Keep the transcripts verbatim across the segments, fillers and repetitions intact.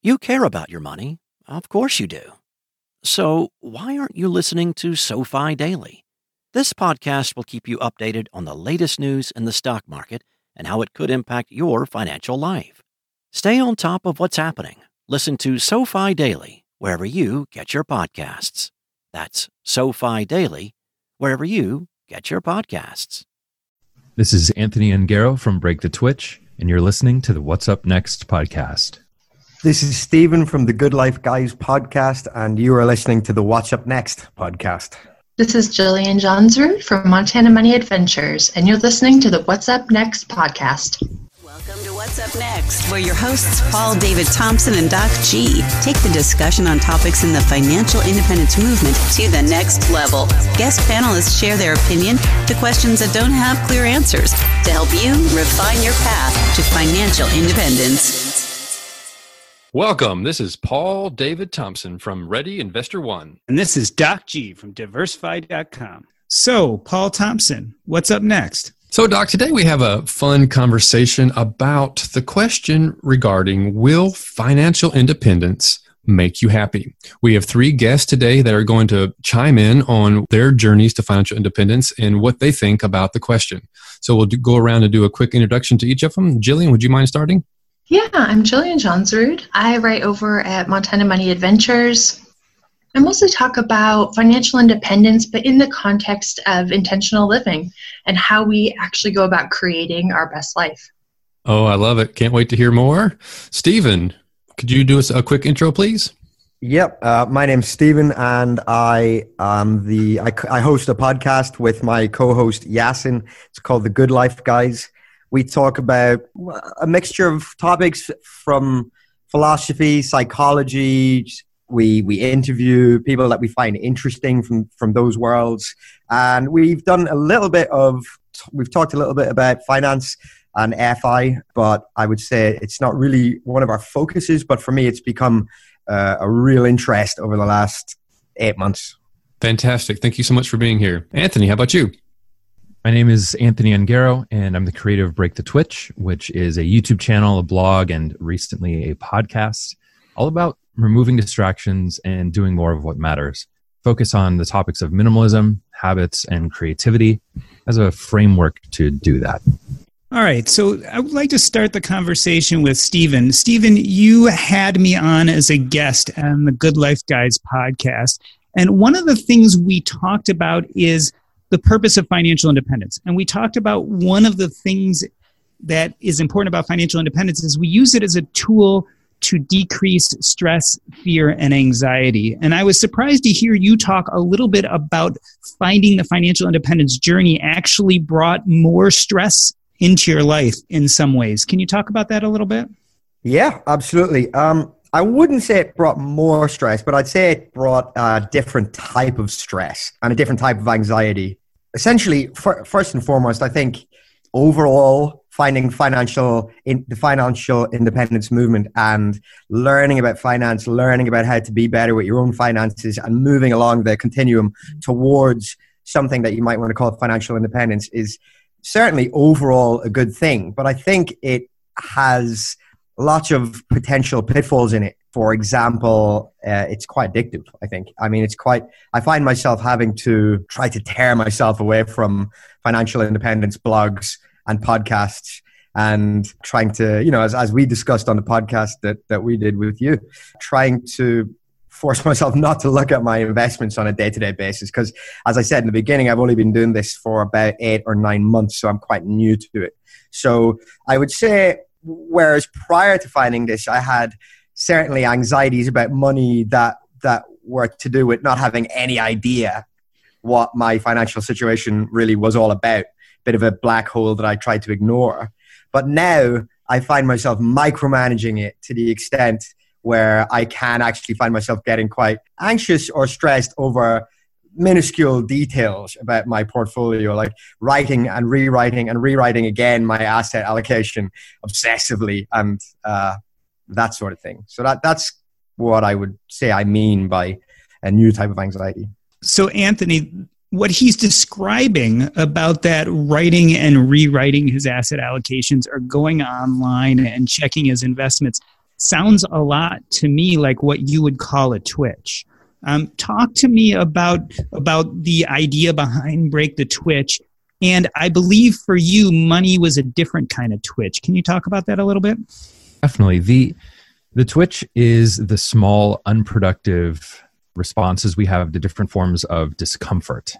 You care about your money. Of course you do. So why aren't you listening to SoFi Daily? This podcast will keep you updated on the latest news in the stock market and how it could impact your financial life. Stay on top of what's happening. Listen to SoFi Daily wherever you get your podcasts. That's SoFi Daily wherever you get your podcasts. This is Anthony Ongaro from Break the Twitch, and you're listening to the What's Up Next podcast. This is Stephen from The Good Life Guys Podcast, and you are listening to the What's Up Next podcast. This is Jillian Johnsrud from Montana Money Adventures, and you're listening to the What's Up Next podcast. Welcome to What's Up Next, where your hosts Paul David Thompson and Doc G take the discussion on topics in the financial independence movement to the next level. Guest panelists share their opinion to questions that don't have clear answers to help you refine your path to financial independence. Welcome. This is Paul David Thompson from Ready Investor One. And this is Doc G from Diversify dot com. So, Paul Thompson, what's up next? So, Doc, today we have a fun conversation about the question regarding, will financial independence make you happy? We have three guests today that are going to chime in on their journeys to financial independence and what they think about the question. So, we'll do, go around and do a quick introduction to each of them. Jillian, would you mind starting? Yeah, I'm Jillian Johnsrud. I write over at Montana Money Adventures. I mostly talk about financial independence, but in the context of intentional living and how we actually go about creating our best life. Oh, I love it. Can't wait to hear more. Stephen, could you do us a quick intro, please? Yep. Uh, my name's Stephen, and I am the I, I host a podcast with my co-host Yasin. It's called The Good Life Guys. We talk about a mixture of topics from philosophy, psychology. We we interview people that we find interesting from, from those worlds. And we've done a little bit of, we've talked a little bit about finance and F I, but I would say it's not really one of our focuses. But for me, it's become uh, a real interest over the last eight months. Fantastic. Thank you so much for being here. Anthony, how about you? My name is Anthony Ongaro, and I'm the creator of Break the Twitch, which is a YouTube channel, a blog, and recently a podcast, all about removing distractions and doing more of what matters. Focus on the topics of minimalism, habits, and creativity as a framework to do that. All right, so I would like to start the conversation with Stephen. Stephen, you had me on as a guest on the Good Life Guys podcast, and one of the things we talked about is the purpose of financial independence. And we talked about one of the things that is important about financial independence is we use it as a tool to decrease stress, fear, and anxiety. And I was surprised to hear you talk a little bit about finding the financial independence journey actually brought more stress into your life in some ways. Can you talk about that a little bit? Yeah, absolutely. Um, I wouldn't say it brought more stress, but I'd say it brought a different type of stress and a different type of anxiety. Essentially, for, first and foremost, I think overall finding financial in, the financial independence movement and learning about finance, learning about how to be better with your own finances and moving along the continuum towards something that you might want to call financial independence is certainly overall a good thing. But I think it has lots of potential pitfalls in it. For example, uh, it's quite addictive, I think. I mean, it's quite, I find myself having to try to tear myself away from financial independence blogs and podcasts and trying to, you know, as, as we discussed on the podcast that, that we did with you, trying to force myself not to look at my investments on a day-to-day basis. Because as I said in the beginning, I've only been doing this for about eight or nine months, so I'm quite new to it. So I would say, whereas prior to finding this, I had certainly anxieties about money that that were to do with not having any idea what my financial situation really was all about. Bit of a black hole that I tried to ignore. But now I find myself micromanaging it to the extent where I can actually find myself getting quite anxious or stressed over minuscule details about my portfolio, like writing and rewriting and rewriting again my asset allocation obsessively and uh, that sort of thing. So that that's what I would say I mean by a new type of anxiety. So Anthony, what he's describing about that writing and rewriting his asset allocations or going online and checking his investments sounds a lot to me like what you would call a twitch. Um, talk to me about about the idea behind Break the Twitch. And I believe for you, money was a different kind of twitch. Can you talk about that a little bit? Definitely. The, the twitch is the small, unproductive responses we have to different forms of discomfort.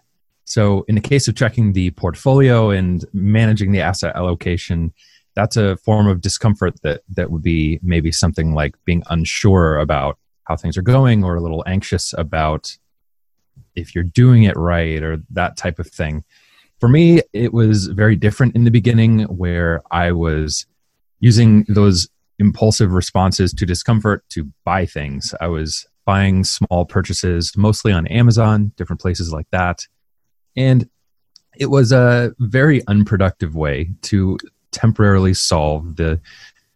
So in the case of checking the portfolio and managing the asset allocation, that's a form of discomfort that, that would be maybe something like being unsure about how things are going, or a little anxious about if you're doing it right or that type of thing. For me, it was very different in the beginning, where I was using those impulsive responses to discomfort to buy things. I was buying small purchases, mostly on Amazon, different places like that. And it was a very unproductive way to temporarily solve the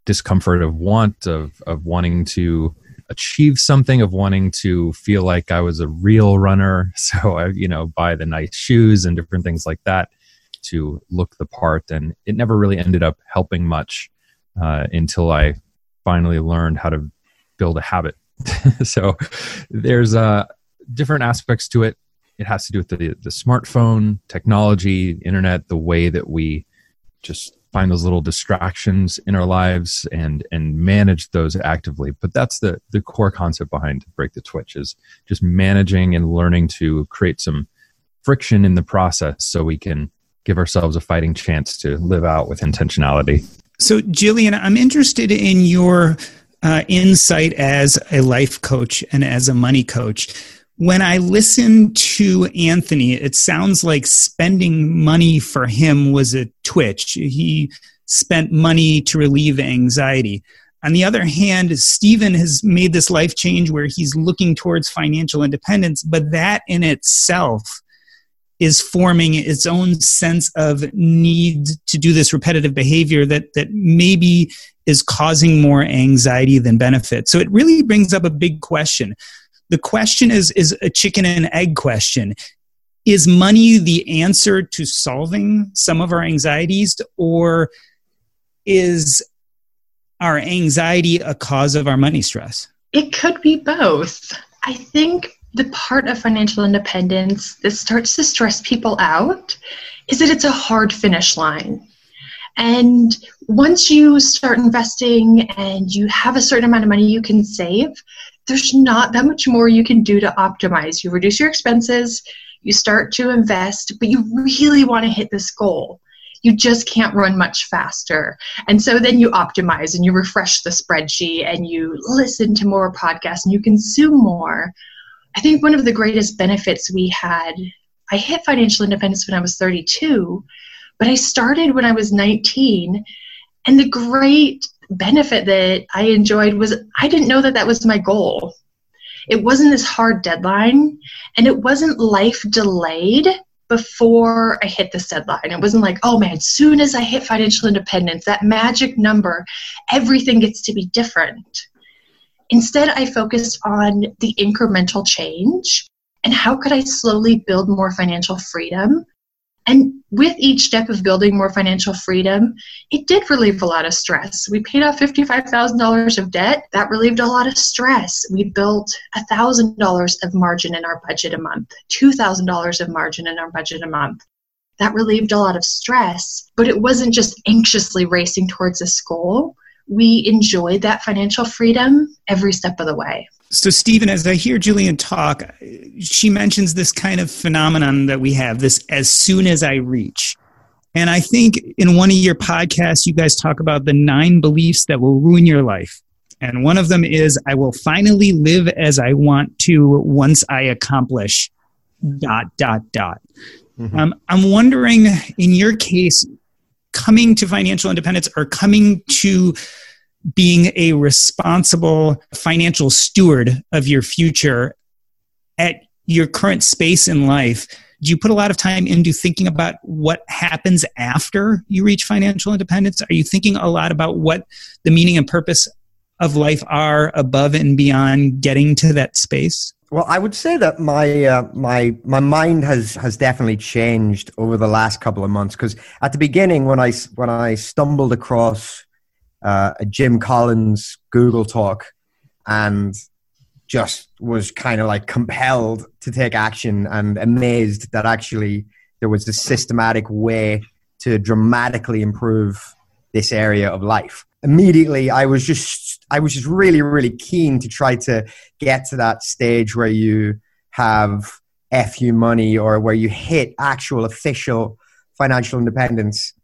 discomfort of want, of, of wanting to achieve something, of wanting to feel like I was a real runner. So I, you know, buy the nice shoes and different things like that to look the part. And it never really ended up helping much uh, until I finally learned how to build a habit. So there's uh, different aspects to it. It has to do with the, the smartphone, technology, internet, the way that we just find those little distractions in our lives and and manage those actively. But that's the the core concept behind Break the Twitch, is just managing and learning to create some friction in the process so we can give ourselves a fighting chance to live out with intentionality. So Jillian, I'm interested in your uh, insight as a life coach and as a money coach. When I listened to Anthony, it sounds like spending money for him was a twitch. He spent money to relieve anxiety. On the other hand, Stephen has made this life change where he's looking towards financial independence, but that in itself is forming its own sense of need to do this repetitive behavior that that maybe is causing more anxiety than benefit. So it really brings up a big question. The question is is a chicken and egg question. Is money the answer to solving some of our anxieties, or is our anxiety a cause of our money stress? It could be both. I think the part of financial independence that starts to stress people out is that it's a hard finish line. And once you start investing and you have a certain amount of money you can save, there's not that much more you can do to optimize. You reduce your expenses, you start to invest, but you really want to hit this goal. You just can't run much faster. And so then you optimize and you refresh the spreadsheet and you listen to more podcasts and you consume more. I think one of the greatest benefits we had, I hit financial independence when I was thirty-two, but I started when I was nineteen. And the great benefit that I enjoyed was I didn't know that that was my goal. It wasn't this hard deadline, and it wasn't life delayed before I hit this deadline. It wasn't like, oh man, as soon as I hit financial independence, that magic number, everything gets to be different. Instead, I focused on the incremental change and how could I slowly build more financial freedom. And with each step of building more financial freedom, it did relieve a lot of stress. We paid off fifty-five thousand dollars of debt. That relieved a lot of stress. We built one thousand dollars of margin in our budget a month, two thousand dollars of margin in our budget a month. That relieved a lot of stress, but it wasn't just anxiously racing towards this goal. We enjoyed that financial freedom every step of the way. So, Stephen, as I hear Jillian talk, she mentions this kind of phenomenon that we have, this as soon as I reach. And I think in one of your podcasts, you guys talk about the nine beliefs that will ruin your life. And one of them is, I will finally live as I want to once I accomplish dot, dot, dot. Mm-hmm. Um, I'm wondering, in your case, coming to financial independence or coming to being a responsible financial steward of your future at your current space in life, do you put a lot of time into thinking about what happens after you reach financial independence? Are you thinking a lot about what the meaning and purpose of life are above and beyond getting to that space? Well, I would say that my uh, my my mind has has definitely changed over the last couple of months. Because at the beginning, when I when I stumbled across uh, a Jim Collins Google Talk, and just was kind of like compelled to take action, and amazed that actually there was a systematic way to dramatically improve this area of life. Immediately, I was just I was just really, really keen to try to get to that stage where you have F U money, or where you hit actual official financial independence.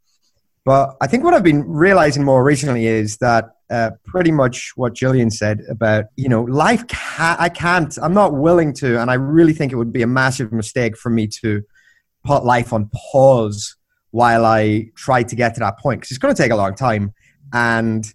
But I think what I've been realizing more recently is that uh, pretty much what Jillian said about, you know, life, ca- I can't, I'm not willing to, and I really think it would be a massive mistake for me to put life on pause while I try to get to that point, because it's going to take a long time. And,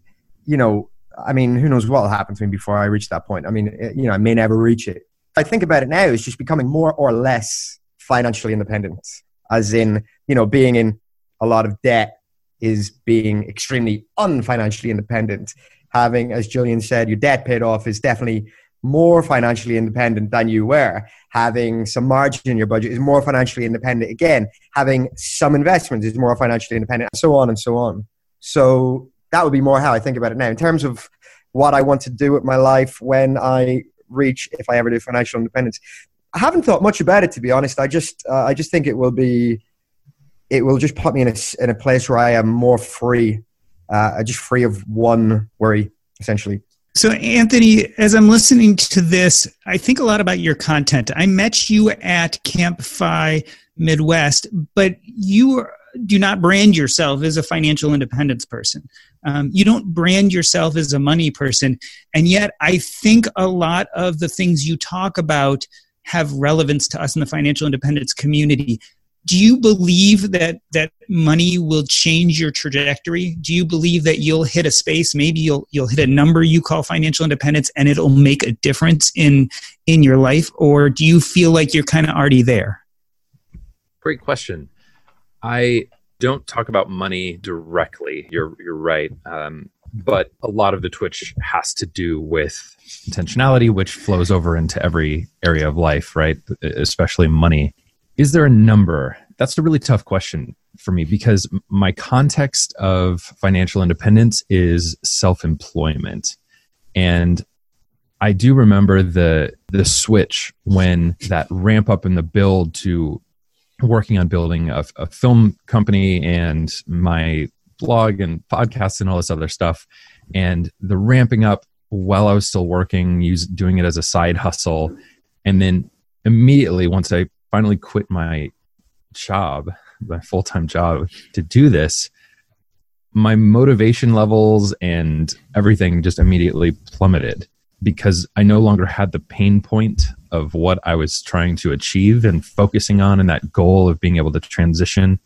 you know, I mean, who knows what will happen to me before I reach that point. I mean, you know, I may never reach it. I think about it now as just becoming more or less financially independent, as in, you know, being in a lot of debt is being extremely unfinancially independent. Having, as Jillian said, your debt paid off is definitely more financially independent than you were. Having some margin in your budget is more financially independent again. Having some investments is more financially independent, and so on and so on. So that would be more how I think about it now. In terms of what I want to do with my life when I reach, if I ever do, financial independence, I haven't thought much about it, to be honest. I just, uh, I just think it will be, it will just put me in a, in a place where I am more free, uh, just free of one worry, essentially. So, Anthony, as I'm listening to this, I think a lot about your content. I met you at Camp Fi Midwest, but you are, do not brand yourself as a financial independence person. Um, you don't brand yourself as a money person. And yet I think a lot of the things you talk about have relevance to us in the financial independence community. Do you believe that that money will change your trajectory? Do you believe that you'll hit a space, maybe you'll you'll hit a number you call financial independence, and it'll make a difference in in your life? Or do you feel like you're kind of already there? Great question. I don't talk about money directly. You're you're right, um, but a lot of the Twitch has to do with intentionality, which flows over into every area of life, right? Especially money. Is there a number? That's a really tough question for me, because my context of financial independence is self-employment, and I do remember the the switch when that ramp up in the build to working on building a, a film company and my blog and podcasts and all this other stuff, and the ramping up while I was still working, use, doing it as a side hustle. And then immediately, once I finally quit my job, my full-time job to do this, my motivation levels and everything just immediately plummeted, because I no longer had the pain point of what I was trying to achieve and focusing on, and that goal of being able to transition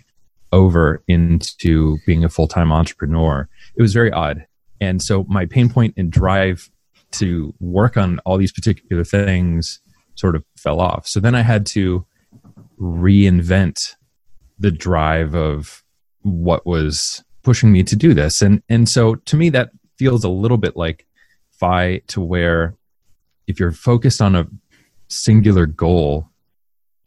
over into being a full-time entrepreneur. It was very odd. And so my pain point and drive to work on all these particular things sort of fell off. So then I had to reinvent the drive of what was pushing me to do this. And and so to me, that feels a little bit like Fi, to where if you're focused on a singular goal,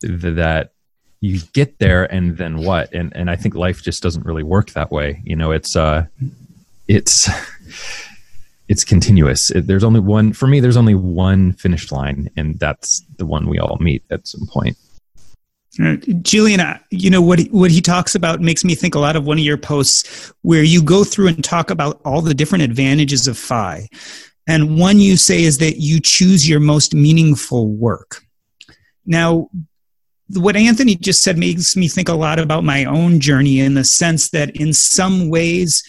th- that you get there, and then what? And and I think life just doesn't really work that way. You know, it's uh, it's it's continuous. It, there's only one for me. There's only one finish line, and that's the one we all meet at some point. Uh, Jillian, you know, what he, what he talks about makes me think a lot of one of your posts where you go through and talk about all the different advantages of Fi. And one you say is that you choose your most meaningful work. Now, what Anthony just said makes me think a lot about my own journey, in the sense that in some ways,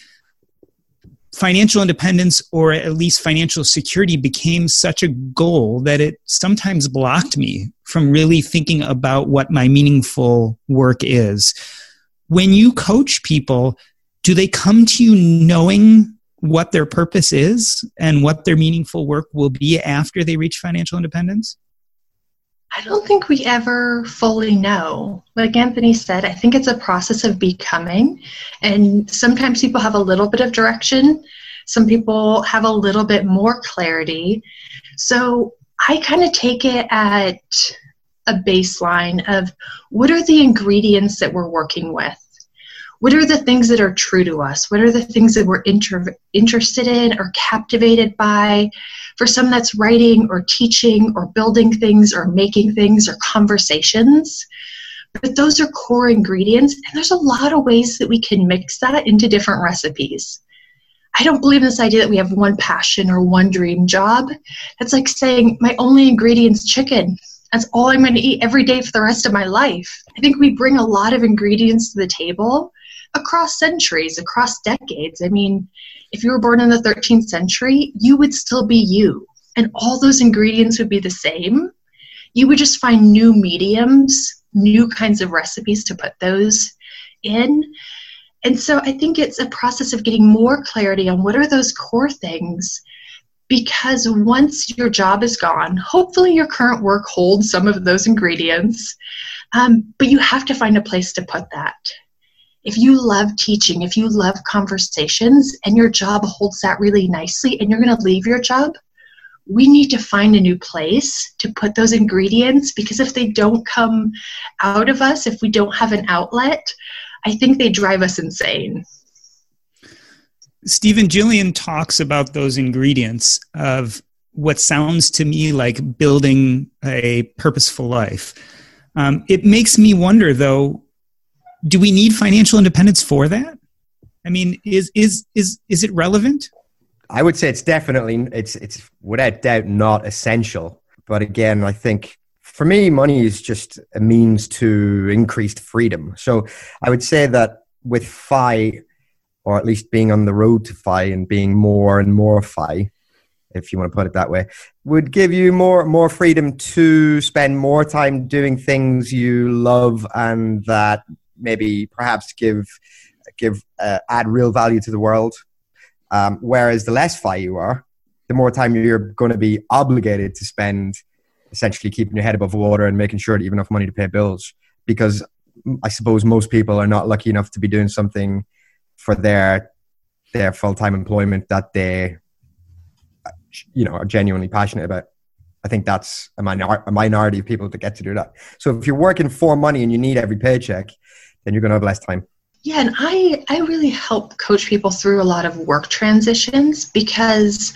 financial independence, or at least financial security, became such a goal that it sometimes blocked me from really thinking about what my meaningful work is. When you coach people, do they come to you knowing what their purpose is and what their meaningful work will be after they reach financial independence? I don't think we ever fully know. Like Anthony said, I think it's a process of becoming. And sometimes people have a little bit of direction. Some people have a little bit more clarity. So I kind of take it at a baseline of what are the ingredients that we're working with? What are the things that are true to us? What are the things that we're inter- interested in or captivated by? For some, that's writing or teaching or building things or making things or conversations. But those are core ingredients, and there's a lot of ways that we can mix that into different recipes. I don't believe in this idea that we have one passion or one dream job. That's like saying, my only ingredient's chicken. That's all I'm going to eat every day for the rest of my life. I think we bring a lot of ingredients to the table across centuries, across decades. I mean, if you were born in the thirteenth century, you would still be you, and all those ingredients would be the same. You would just find new mediums, new kinds of recipes to put those in. And so I think it's a process of getting more clarity on what are those core things. Because once your job is gone, hopefully your current work holds some of those ingredients, um, but you have to find a place to put that. If you love teaching, if you love conversations, and your job holds that really nicely, and you're going to leave your job, we need to find a new place to put those ingredients, because if they don't come out of us, if we don't have an outlet, I think they drive us insane. Stephen, Jillian talks about those ingredients of what sounds to me like building a purposeful life. Um, it makes me wonder, though, do we need financial independence for that? I mean, is is is is it relevant? I would say it's definitely, it's it's without doubt not essential. But again, I think for me, money is just a means to increased freedom. So I would say that with Fi, or at least being on the road to Fi and being more and more Fi, if you want to put it that way, would give you more more freedom to spend more time doing things you love and that maybe perhaps give give uh, add real value to the world. Um, whereas the less Fi you are, the more time you're going to be obligated to spend essentially keeping your head above water and making sure that you have enough money to pay bills. Because I suppose most people are not lucky enough to be doing something for their their full-time employment that they, you know, are genuinely passionate about. I think that's a, minor, a minority of people that get to do that. So if you're working for money and you need every paycheck, then you're going to have less time. Yeah, and I, I really help coach people through a lot of work transitions because,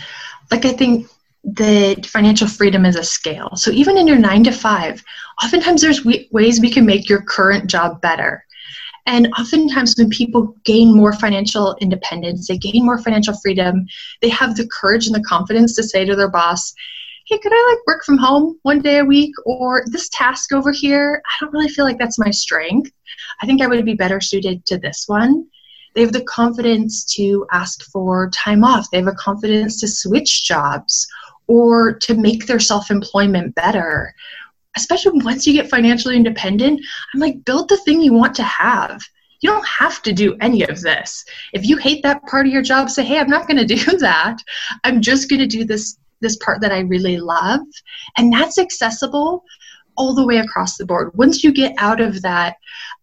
like, I think that financial freedom is a scale. So even in your nine to five, oftentimes there's w- ways we can make your current job better. And oftentimes when people gain more financial independence, they gain more financial freedom, they have the courage and the confidence to say to their boss, hey, could I like work from home one day a week? Or this task over here, I don't really feel like that's my strength. I think I would be better suited to this one. They have the confidence to ask for time off. They have a confidence to switch jobs or to make their self-employment better. Especially once you get financially independent, I'm like, build the thing you want to have. You don't have to do any of this. If you hate that part of your job, say, hey, I'm not going to do that. I'm just going to do this this part that I really love. And that's accessible all the way across the board. Once you get out of that,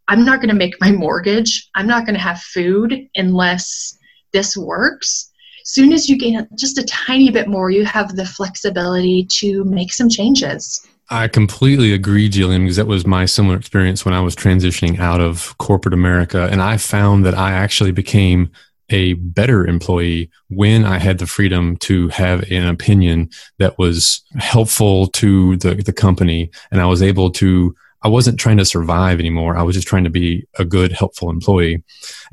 I'm not going to make my mortgage. I'm not going to have food unless this works. Soon as you gain just a tiny bit more, you have the flexibility to make some changes. I completely agree, Jillian, because that was my similar experience when I was transitioning out of corporate America. And I found that I actually became a better employee when I had the freedom to have an opinion that was helpful to the, the company. And I was able to, I wasn't trying to survive anymore. I was just trying to be a good, helpful employee.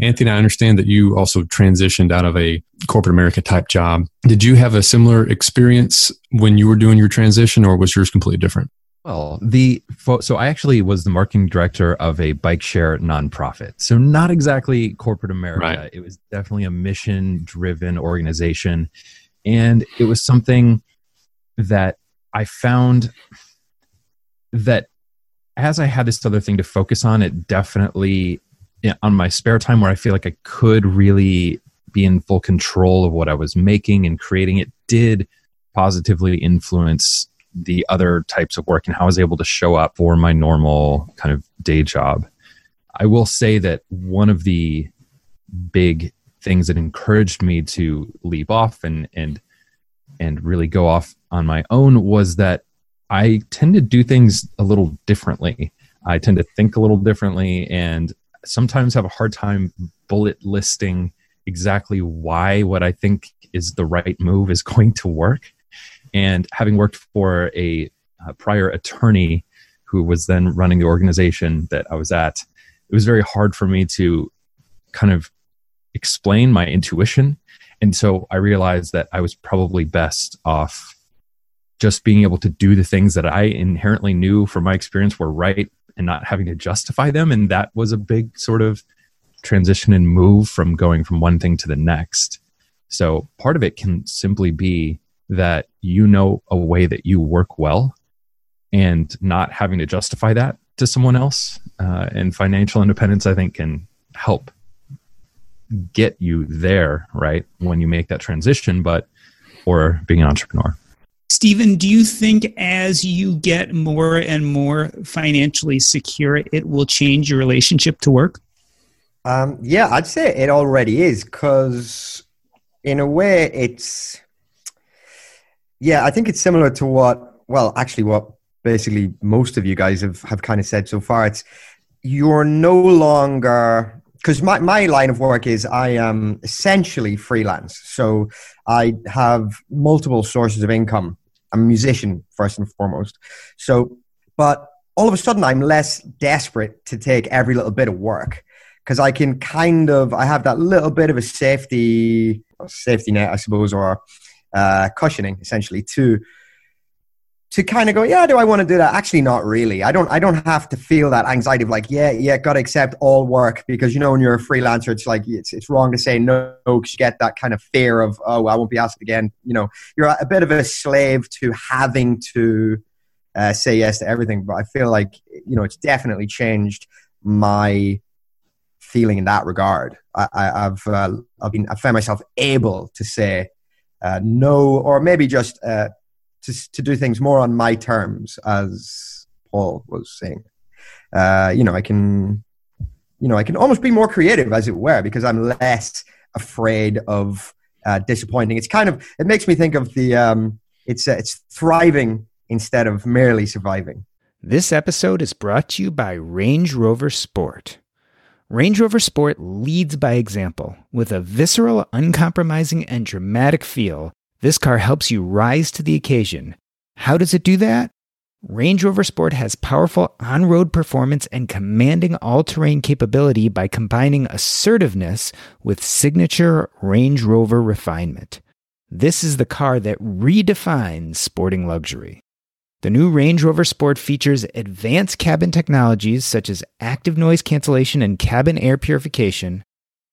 Anthony, I understand that you also transitioned out of a corporate America type job. Did you have a similar experience when you were doing your transition, or was yours completely different? Well, the so I actually was the marketing director of a bike share nonprofit. So not exactly corporate America. Right. It was definitely a mission-driven organization. And it was something that I found that as I had this other thing to focus on, it definitely on my spare time where I feel like I could really be in full control of what I was making and creating, it did positively influence the other types of work and how I was able to show up for my normal kind of day job. I will say that one of the big things that encouraged me to leap off and and and really go off on my own was that I tend to do things a little differently. I tend to think a little differently and sometimes have a hard time bullet listing exactly why what I think is the right move is going to work. And having worked for a uh, prior attorney who was then running the organization that I was at, it was very hard for me to kind of explain my intuition. And so I realized that I was probably best off just being able to do the things that I inherently knew from my experience were right and not having to justify them. And that was a big sort of transition and move from going from one thing to the next. So part of it can simply be that you know a way that you work well and not having to justify that to someone else. Uh, and financial independence, I think, can help get you there, right, when you make that transition, but or being an entrepreneur. Stephen, do you think as you get more and more financially secure, it will change your relationship to work? Um, yeah, I'd say it already is, because in a way it's, yeah, I think it's similar to what, well, actually what basically most of you guys have, have kind of said so far. It's you're no longer, because my, my line of work is I am essentially freelance. So I have multiple sources of income. I'm a musician first and foremost. So, but all of a sudden I'm less desperate to take every little bit of work, because I can kind of, I have that little bit of a safety, safety net, I suppose, or Uh, cushioning essentially to to kind of go, yeah, do I want to do that? Actually, not really. I don't I don't have to feel that anxiety of like, yeah, yeah, got to accept all work, because you know when you're a freelancer, it's like it's it's wrong to say no because you get that kind of fear of, oh, I won't be asked again. You know, you're a bit of a slave to having to uh, say yes to everything. But I feel like, you know, it's definitely changed my feeling in that regard. I, I, I've uh, I've been I found myself able to say Uh, no, or maybe just uh, to to do things more on my terms, as Paul was saying. Uh, you know, I can, you know, I can almost be more creative, as it were, because I'm less afraid of uh, disappointing. It's kind of, it makes me think of the um, it's uh, it's thriving instead of merely surviving. This episode is brought to you by Range Rover Sport. Range Rover Sport leads by example. With a visceral, uncompromising, and dramatic feel, this car helps you rise to the occasion. How does it do that? Range Rover Sport has powerful on-road performance and commanding all-terrain capability by combining assertiveness with signature Range Rover refinement. This is the car that redefines sporting luxury. The new Range Rover Sport features advanced cabin technologies such as active noise cancellation and cabin air purification,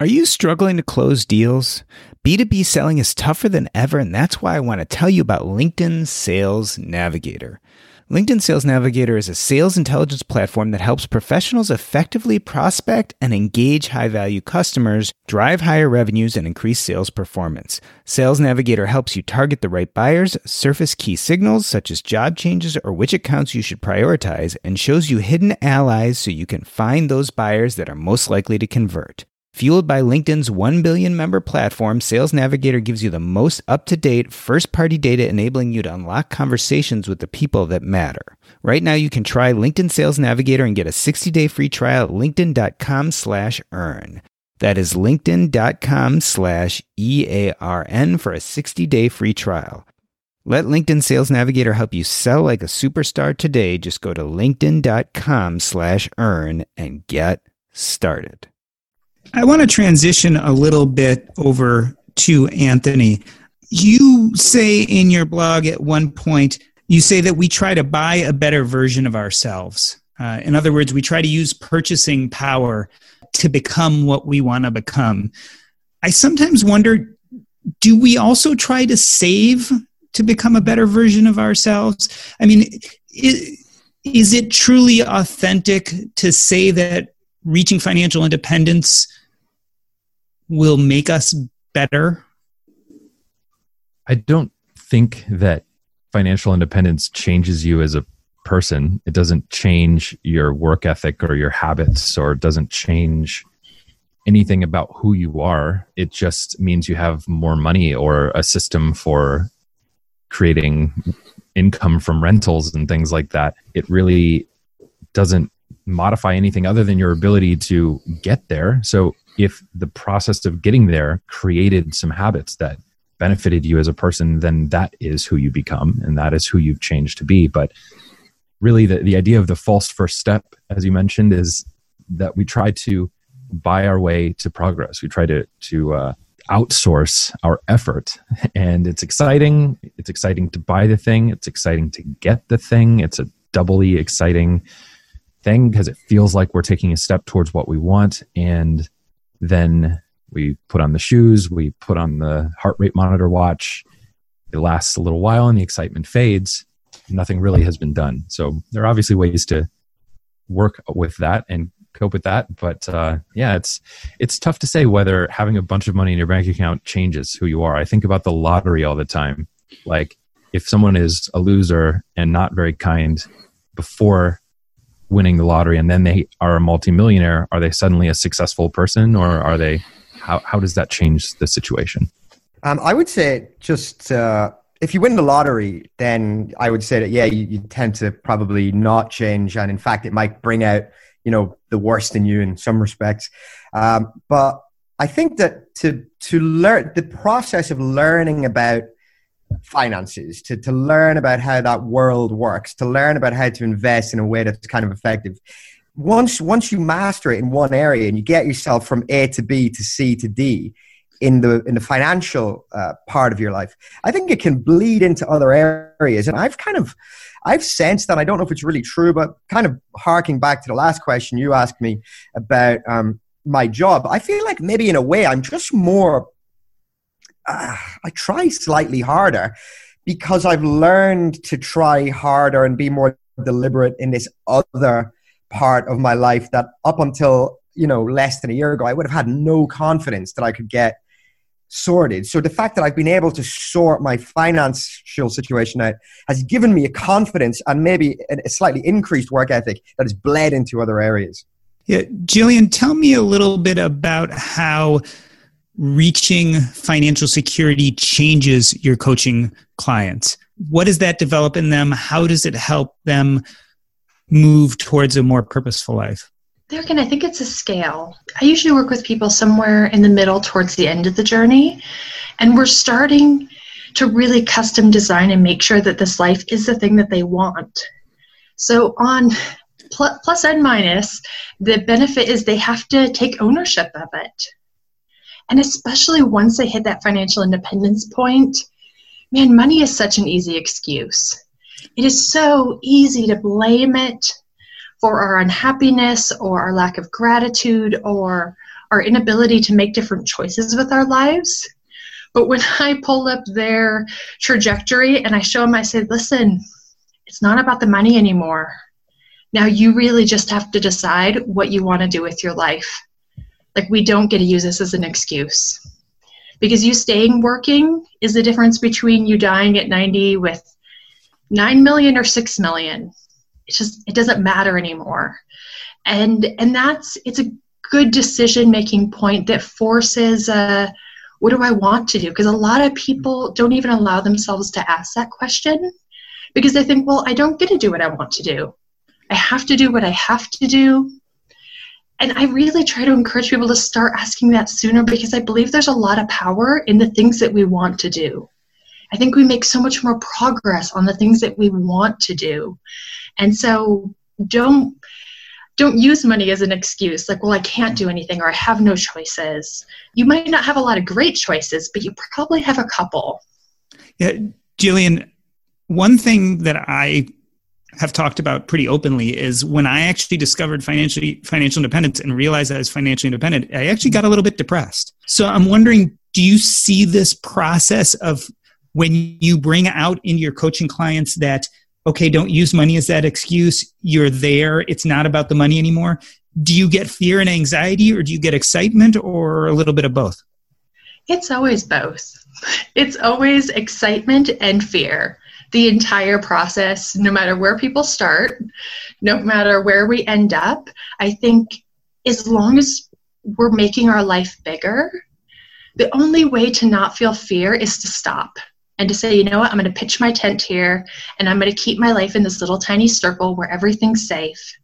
Are you struggling to close deals? B two B selling is tougher than ever, and that's why I want to tell you about LinkedIn Sales Navigator. LinkedIn Sales Navigator is a sales intelligence platform that helps professionals effectively prospect and engage high-value customers, drive higher revenues, and increase sales performance. Sales Navigator helps you target the right buyers, surface key signals such as job changes or which accounts you should prioritize, and shows you hidden allies so you can find those buyers that are most likely to convert. Fueled by LinkedIn's one billion member platform, Sales Navigator gives you the most up-to-date first-party data, enabling you to unlock conversations with the people that matter. Right now, you can try LinkedIn Sales Navigator and get a sixty-day free trial at linkedin dot com slash earn. That is linkedin dot com slash E A R N for a sixty-day free trial. Let LinkedIn Sales Navigator help you sell like a superstar today. Just go to linkedin dot com slash earn and get started. I want to transition a little bit over to Anthony. You say in your blog at one point, you say that we try to buy a better version of ourselves. Uh, in other words, we try to use purchasing power to become what we want to become. I sometimes wonder, do we also try to save to become a better version of ourselves? I mean, is, is it truly authentic to say that reaching financial independence will make us better? I don't think that financial independence changes you as a person. It doesn't change your work ethic or your habits, or it doesn't change anything about who you are. It just means you have more money or a system for creating income from rentals and things like that. It really doesn't modify anything other than your ability to get there. So if the process of getting there created some habits that benefited you as a person, then that is who you become and that is who you've changed to be. But really the, the idea of the false first step, as you mentioned, is that we try to buy our way to progress. We try to to uh, outsource our effort. And it's exciting. It's exciting to buy the thing. It's exciting to get the thing. It's a doubly exciting thing because it feels like we're taking a step towards what we want. And then we put on the shoes, we put on the heart rate monitor watch. It lasts a little while and the excitement fades. Nothing really has been done. So there are obviously ways to work with that and cope with that. But uh, yeah, it's it's tough to say whether having a bunch of money in your bank account changes who you are. I think about the lottery all the time. Like if someone is a loser and not very kind before winning the lottery and then they are a multimillionaire, are they suddenly a successful person or are they, how, how does that change the situation? Um, I would say just uh, if you win the lottery, then I would say that, yeah, you, you tend to probably not change. And in fact, it might bring out, you know, the worst in you in some respects. Um, but I think that to to learn the process of learning about finances, to, to learn about how that world works, to learn about how to invest in a way that's kind of effective. Once once you master it in one area and you get yourself from A to B to C to D in the in the financial uh, part of your life, I think it can bleed into other areas. And I've kind of I've sensed that, I don't know if it's really true, but kind of harking back to the last question you asked me about um, my job, I feel like maybe in a way I'm just more, uh, I try slightly harder because I've learned to try harder and be more deliberate in this other part of my life that up until, you know, less than a year ago, I would have had no confidence that I could get sorted. So the fact that I've been able to sort my financial situation out has given me a confidence and maybe a slightly increased work ethic that has bled into other areas. Yeah, Jillian, tell me a little bit about how reaching financial security changes your coaching clients. What does that develop in them? How does it help them move towards a more purposeful life? There again, I think it's a scale. I usually work with people somewhere in the middle towards the end of the journey. And we're starting to really custom design and make sure that this life is the thing that they want. So on plus and minus, the benefit is they have to take ownership of it. And especially once they hit that financial independence point, man, money is such an easy excuse. It is so easy to blame it for our unhappiness or our lack of gratitude or our inability to make different choices with our lives. But when I pull up their trajectory and I show them, I say, listen, it's not about the money anymore. Now you really just have to decide what you want to do with your life. Like we don't get to use this as an excuse. Because you staying working is the difference between you dying at ninety with nine million or six million. It's just, it doesn't matter anymore. And and that's, it's a good decision-making point that forces, uh, what do I want to do? Because a lot of people don't even allow themselves to ask that question because they think, well, I don't get to do what I want to do. I have to do what I have to do. And I really try to encourage people to start asking that sooner because I believe there's a lot of power in the things that we want to do. I think we make so much more progress on the things that we want to do. And so don't, don't use money as an excuse, like, well, I can't do anything or I have no choices. You might not have a lot of great choices, but you probably have a couple. Yeah, Jillian, one thing that I have talked about pretty openly is when I actually discovered financial financial independence and realized I was financially independent, I actually got a little bit depressed. So I'm wondering, do you see this process of when you bring out in your coaching clients that, okay, don't use money as that excuse, you're there, it's not about the money anymore. Do you get fear and anxiety, or do you get excitement, or a little bit of both? It's always both. It's always excitement and fear. The entire process, no matter where people start, no matter where we end up, I think as long as we're making our life bigger, the only way to not feel fear is to stop and to say, you know what, I'm going to pitch my tent here and I'm going to keep my life in this little tiny circle where everything's safe.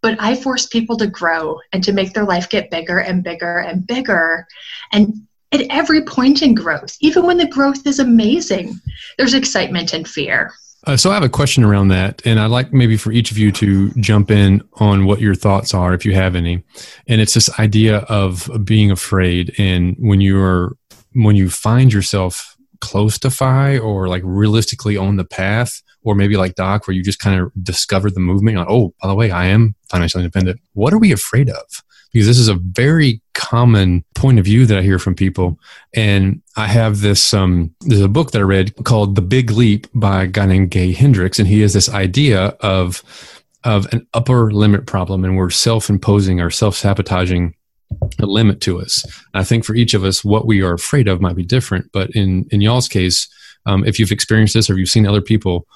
But I force people to grow and to make their life get bigger and bigger and bigger. And at every point in growth, even when the growth is amazing, there's excitement and fear. Uh, so I have a question around that, and I'd like maybe for each of you to jump in on what your thoughts are, if you have any. And it's this idea of being afraid, and when you're when you find yourself close to Fi, or like realistically on the path, or maybe like Doc, where you just kind of discover the movement, like, oh, by the way, I am financially independent. What are we afraid of? Because this is a very common point of view that I hear from people. And I have this, um, there's a book that I read called The Big Leap by a guy named Gay Hendricks. And he has this idea of, of an upper limit problem, and we're self-imposing or self-sabotaging a limit to us. And I think for each of us, what we are afraid of might be different. But in, in y'all's case, um, if you've experienced this or you've seen other people,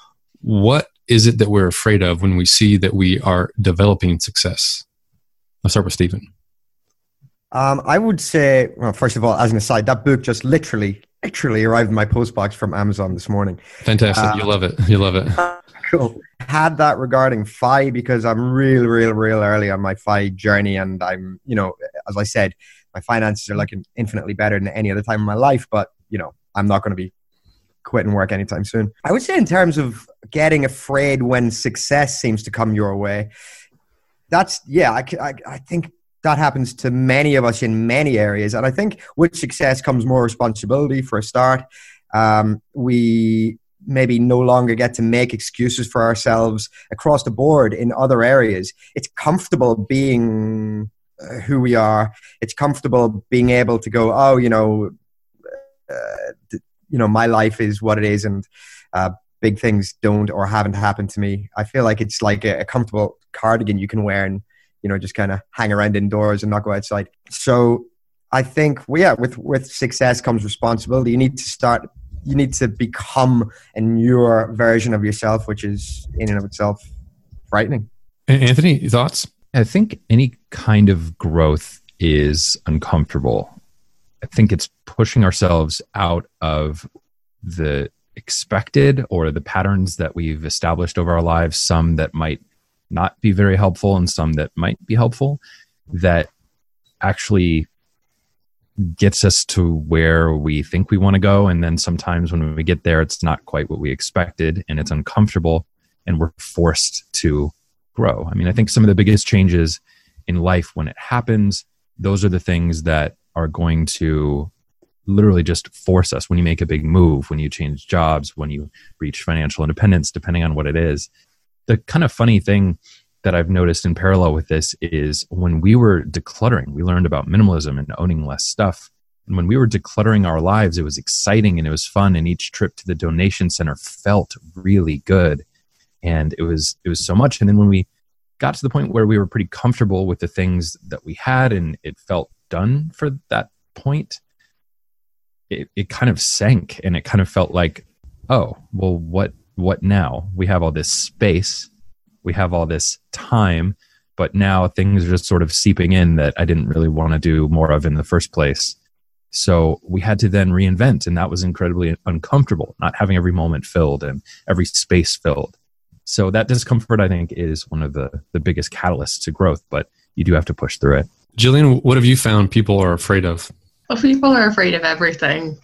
what is it that we're afraid of when we see that we are developing success? I'll start with Stephen. Um, I would say, well, first of all, as an aside, that book just literally, literally arrived in my postbox from Amazon this morning. Fantastic. Uh, you love it. You love it. Cool. Had that regarding Fi, because I'm real, real, real early on my Fi journey. And I'm, you know, as I said, my finances are like infinitely better than any other time in my life. But, you know, I'm not going to be quitting work anytime soon. I would say in terms of getting afraid when success seems to come your way, That's, yeah, I, I, I think that happens to many of us in many areas. And I think with success comes more responsibility for a start. Um, we maybe no longer get to make excuses for ourselves across the board in other areas. It's comfortable being who we are. It's comfortable being able to go, oh, you know, uh, you know, my life is what it is, and uh, big things don't or haven't happened to me. I feel like it's like a, a comfortable cardigan you can wear and, you know, just kind of hang around indoors and not go outside. So I think, well, yeah, with, with success comes responsibility. You need to start, you need to become a newer version of yourself, which is in and of itself frightening. Anthony, thoughts? I think any kind of growth is uncomfortable. I think it's pushing ourselves out of the expected or the patterns that we've established over our lives, some that might not be very helpful and some that might be helpful, that actually gets us to where we think we want to go. And then sometimes when we get there, it's not quite what we expected, and it's uncomfortable, and we're forced to grow. I mean, I think some of the biggest changes in life, when it happens, those are the things that are going to literally just force us. When you make a big move, when you change jobs, when you reach financial independence, depending on what it is. The kind of funny thing that I've noticed in parallel with this is when we were decluttering, we learned about minimalism and owning less stuff. And when we were decluttering our lives, it was exciting and it was fun. And each trip to the donation center felt really good. And it was, it was so much. And then when we got to the point where we were pretty comfortable with the things that we had and it felt done for that point, it, it kind of sank, and it kind of felt like, oh, well, what, what now? We have all this space, we have all this time, but now things are just sort of seeping in that I didn't really want to do more of in the first place. So we had to then reinvent, and that was incredibly uncomfortable, not having every moment filled and every space filled. So that discomfort, I think, is one of the, the biggest catalysts to growth, but you do have to push through it. Jillian, what have you found people are afraid of? Well, people are afraid of everything.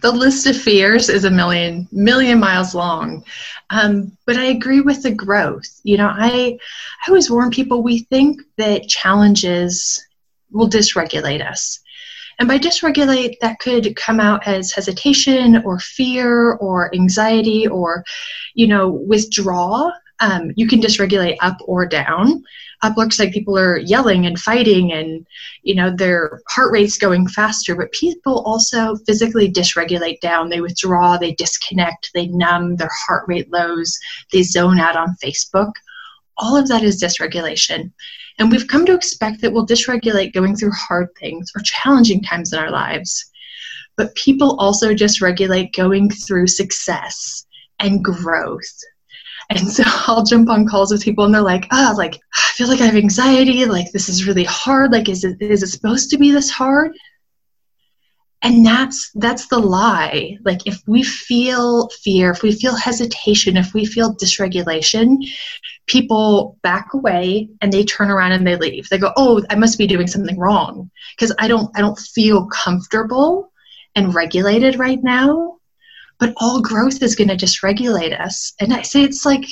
The list of fears is a million, million miles long. Um, but I agree with the growth. You know, I, I always warn people, we think that challenges will dysregulate us. And by dysregulate, that could come out as hesitation or fear or anxiety or, you know, withdrawal. Um, you can dysregulate up or down. Up looks like people are yelling and fighting and, you know, their heart rate's going faster. But people also physically dysregulate down. They withdraw, they disconnect, they numb, their heart rate lows, they zone out on Facebook. All of that is dysregulation. And we've come to expect that we'll dysregulate going through hard things or challenging times in our lives. But people also dysregulate going through success and growth. And so I'll jump on calls with people and they're like, ah, oh, like, I feel like I have anxiety. Like, this is really hard. Like, is it, is it supposed to be this hard? And that's, that's the lie. Like, if we feel fear, if we feel hesitation, if we feel dysregulation, people back away and they turn around and they leave. They go, oh, I must be doing something wrong because I don't, I don't feel comfortable and regulated right now. But all growth is going to dysregulate us. And I say it's like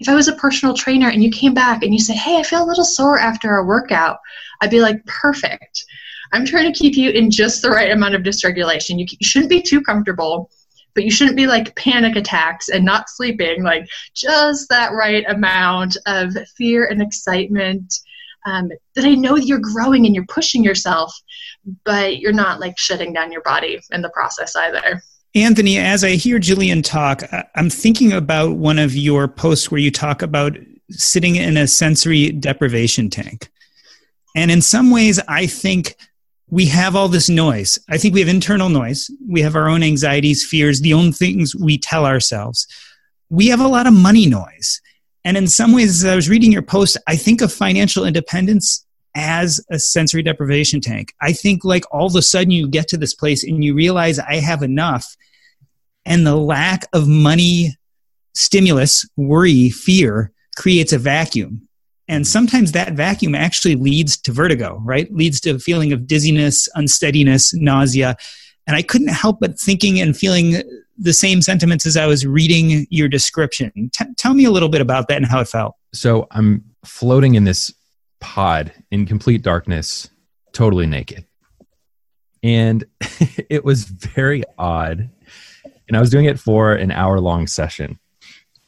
if I was a personal trainer and you came back and you said, hey, I feel a little sore after our workout, I'd be like, perfect. I'm trying to keep you in just the right amount of dysregulation. You shouldn't be too comfortable, but you shouldn't be like panic attacks and not sleeping, like just that right amount of fear and excitement um, that I know that you're growing and you're pushing yourself, but you're not like shutting down your body in the process either. Anthony, as I hear Jillian talk, I'm thinking about one of your posts where you talk about sitting in a sensory deprivation tank. And in some ways, I think we have all this noise. I think we have internal noise. We have our own anxieties, fears, the own things we tell ourselves. We have a lot of money noise. And in some ways, as I was reading your post, I think of financial independence as a sensory deprivation tank. I think like all of a sudden you get to this place and you realize I have enough, and the lack of money, stimulus, worry, fear creates a vacuum. And sometimes that vacuum actually leads to vertigo, right? Leads to a feeling of dizziness, unsteadiness, nausea. And I couldn't help but thinking and feeling the same sentiments as I was reading your description. T- tell me a little bit about that and how it felt. So I'm floating in this pod in complete darkness, totally naked. And it was very odd. And I was doing it for an hour long session.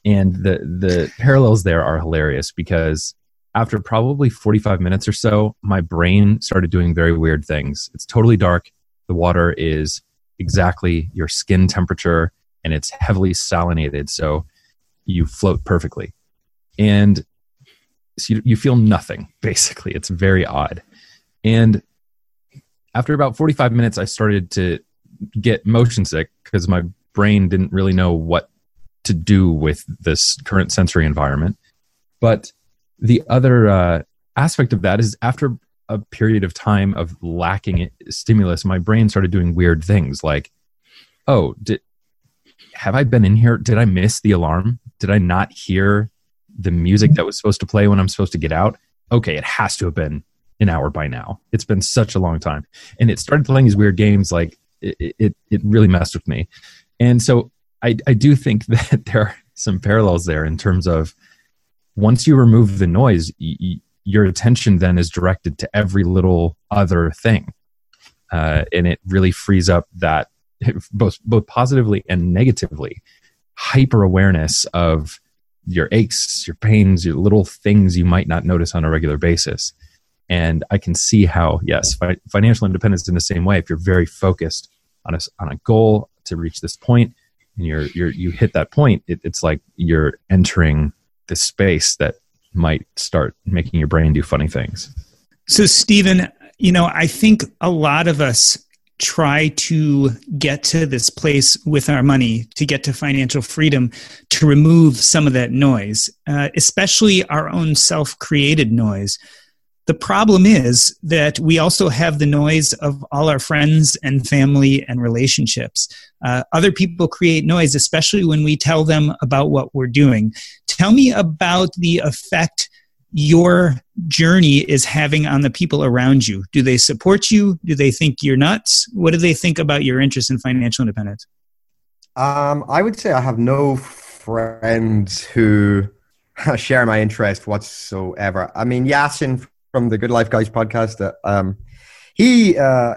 And the the parallels there are hilarious because after probably forty-five minutes or so, my brain started doing very weird things. It's totally dark. The water is exactly your skin temperature and it's heavily salinated. So you float perfectly. And so you, you feel nothing, basically. It's very odd. And after about forty-five minutes, I started to get motion sick because my brain didn't really know what to do with this current sensory environment. But the other uh, aspect of that is after a period of time of lacking stimulus, my brain started doing weird things like, oh, did, have I been in here? Did I miss the alarm? Did I not hear the music that was supposed to play when I'm supposed to get out? Okay, it has to have been an hour by now. It's been such a long time. And it started playing these weird games. Like it it, it really messed with me. And so I, I do think that there are some parallels there in terms of once you remove the noise, y- y- your attention then is directed to every little other thing. Uh, and it really frees up that both, both positively and negatively hyper awareness of your aches, your pains, your little things you might not notice on a regular basis. And I can see how, yes, fi- financial independence in the same way, if you're very focused on a, on a goal to reach this point and you're, you're, you hit that point, it, it's like you're entering the space that might start making your brain do funny things. So Stephen, you know, I think a lot of us try to get to this place with our money, to get to financial freedom, to remove some of that noise, uh, especially our own self-created noise. The problem is that we also have the noise of all our friends and family and relationships. Uh, other people create noise, especially when we tell them about what we're doing. Tell me about the effect your journey is having on the people around you. Do they support you? Do they think you're nuts? What do they think about your interest in financial independence? Um, I would say I have no friends who share my interest whatsoever. I mean, Yasin from the Good Life Guys podcast, uh, um, he, uh,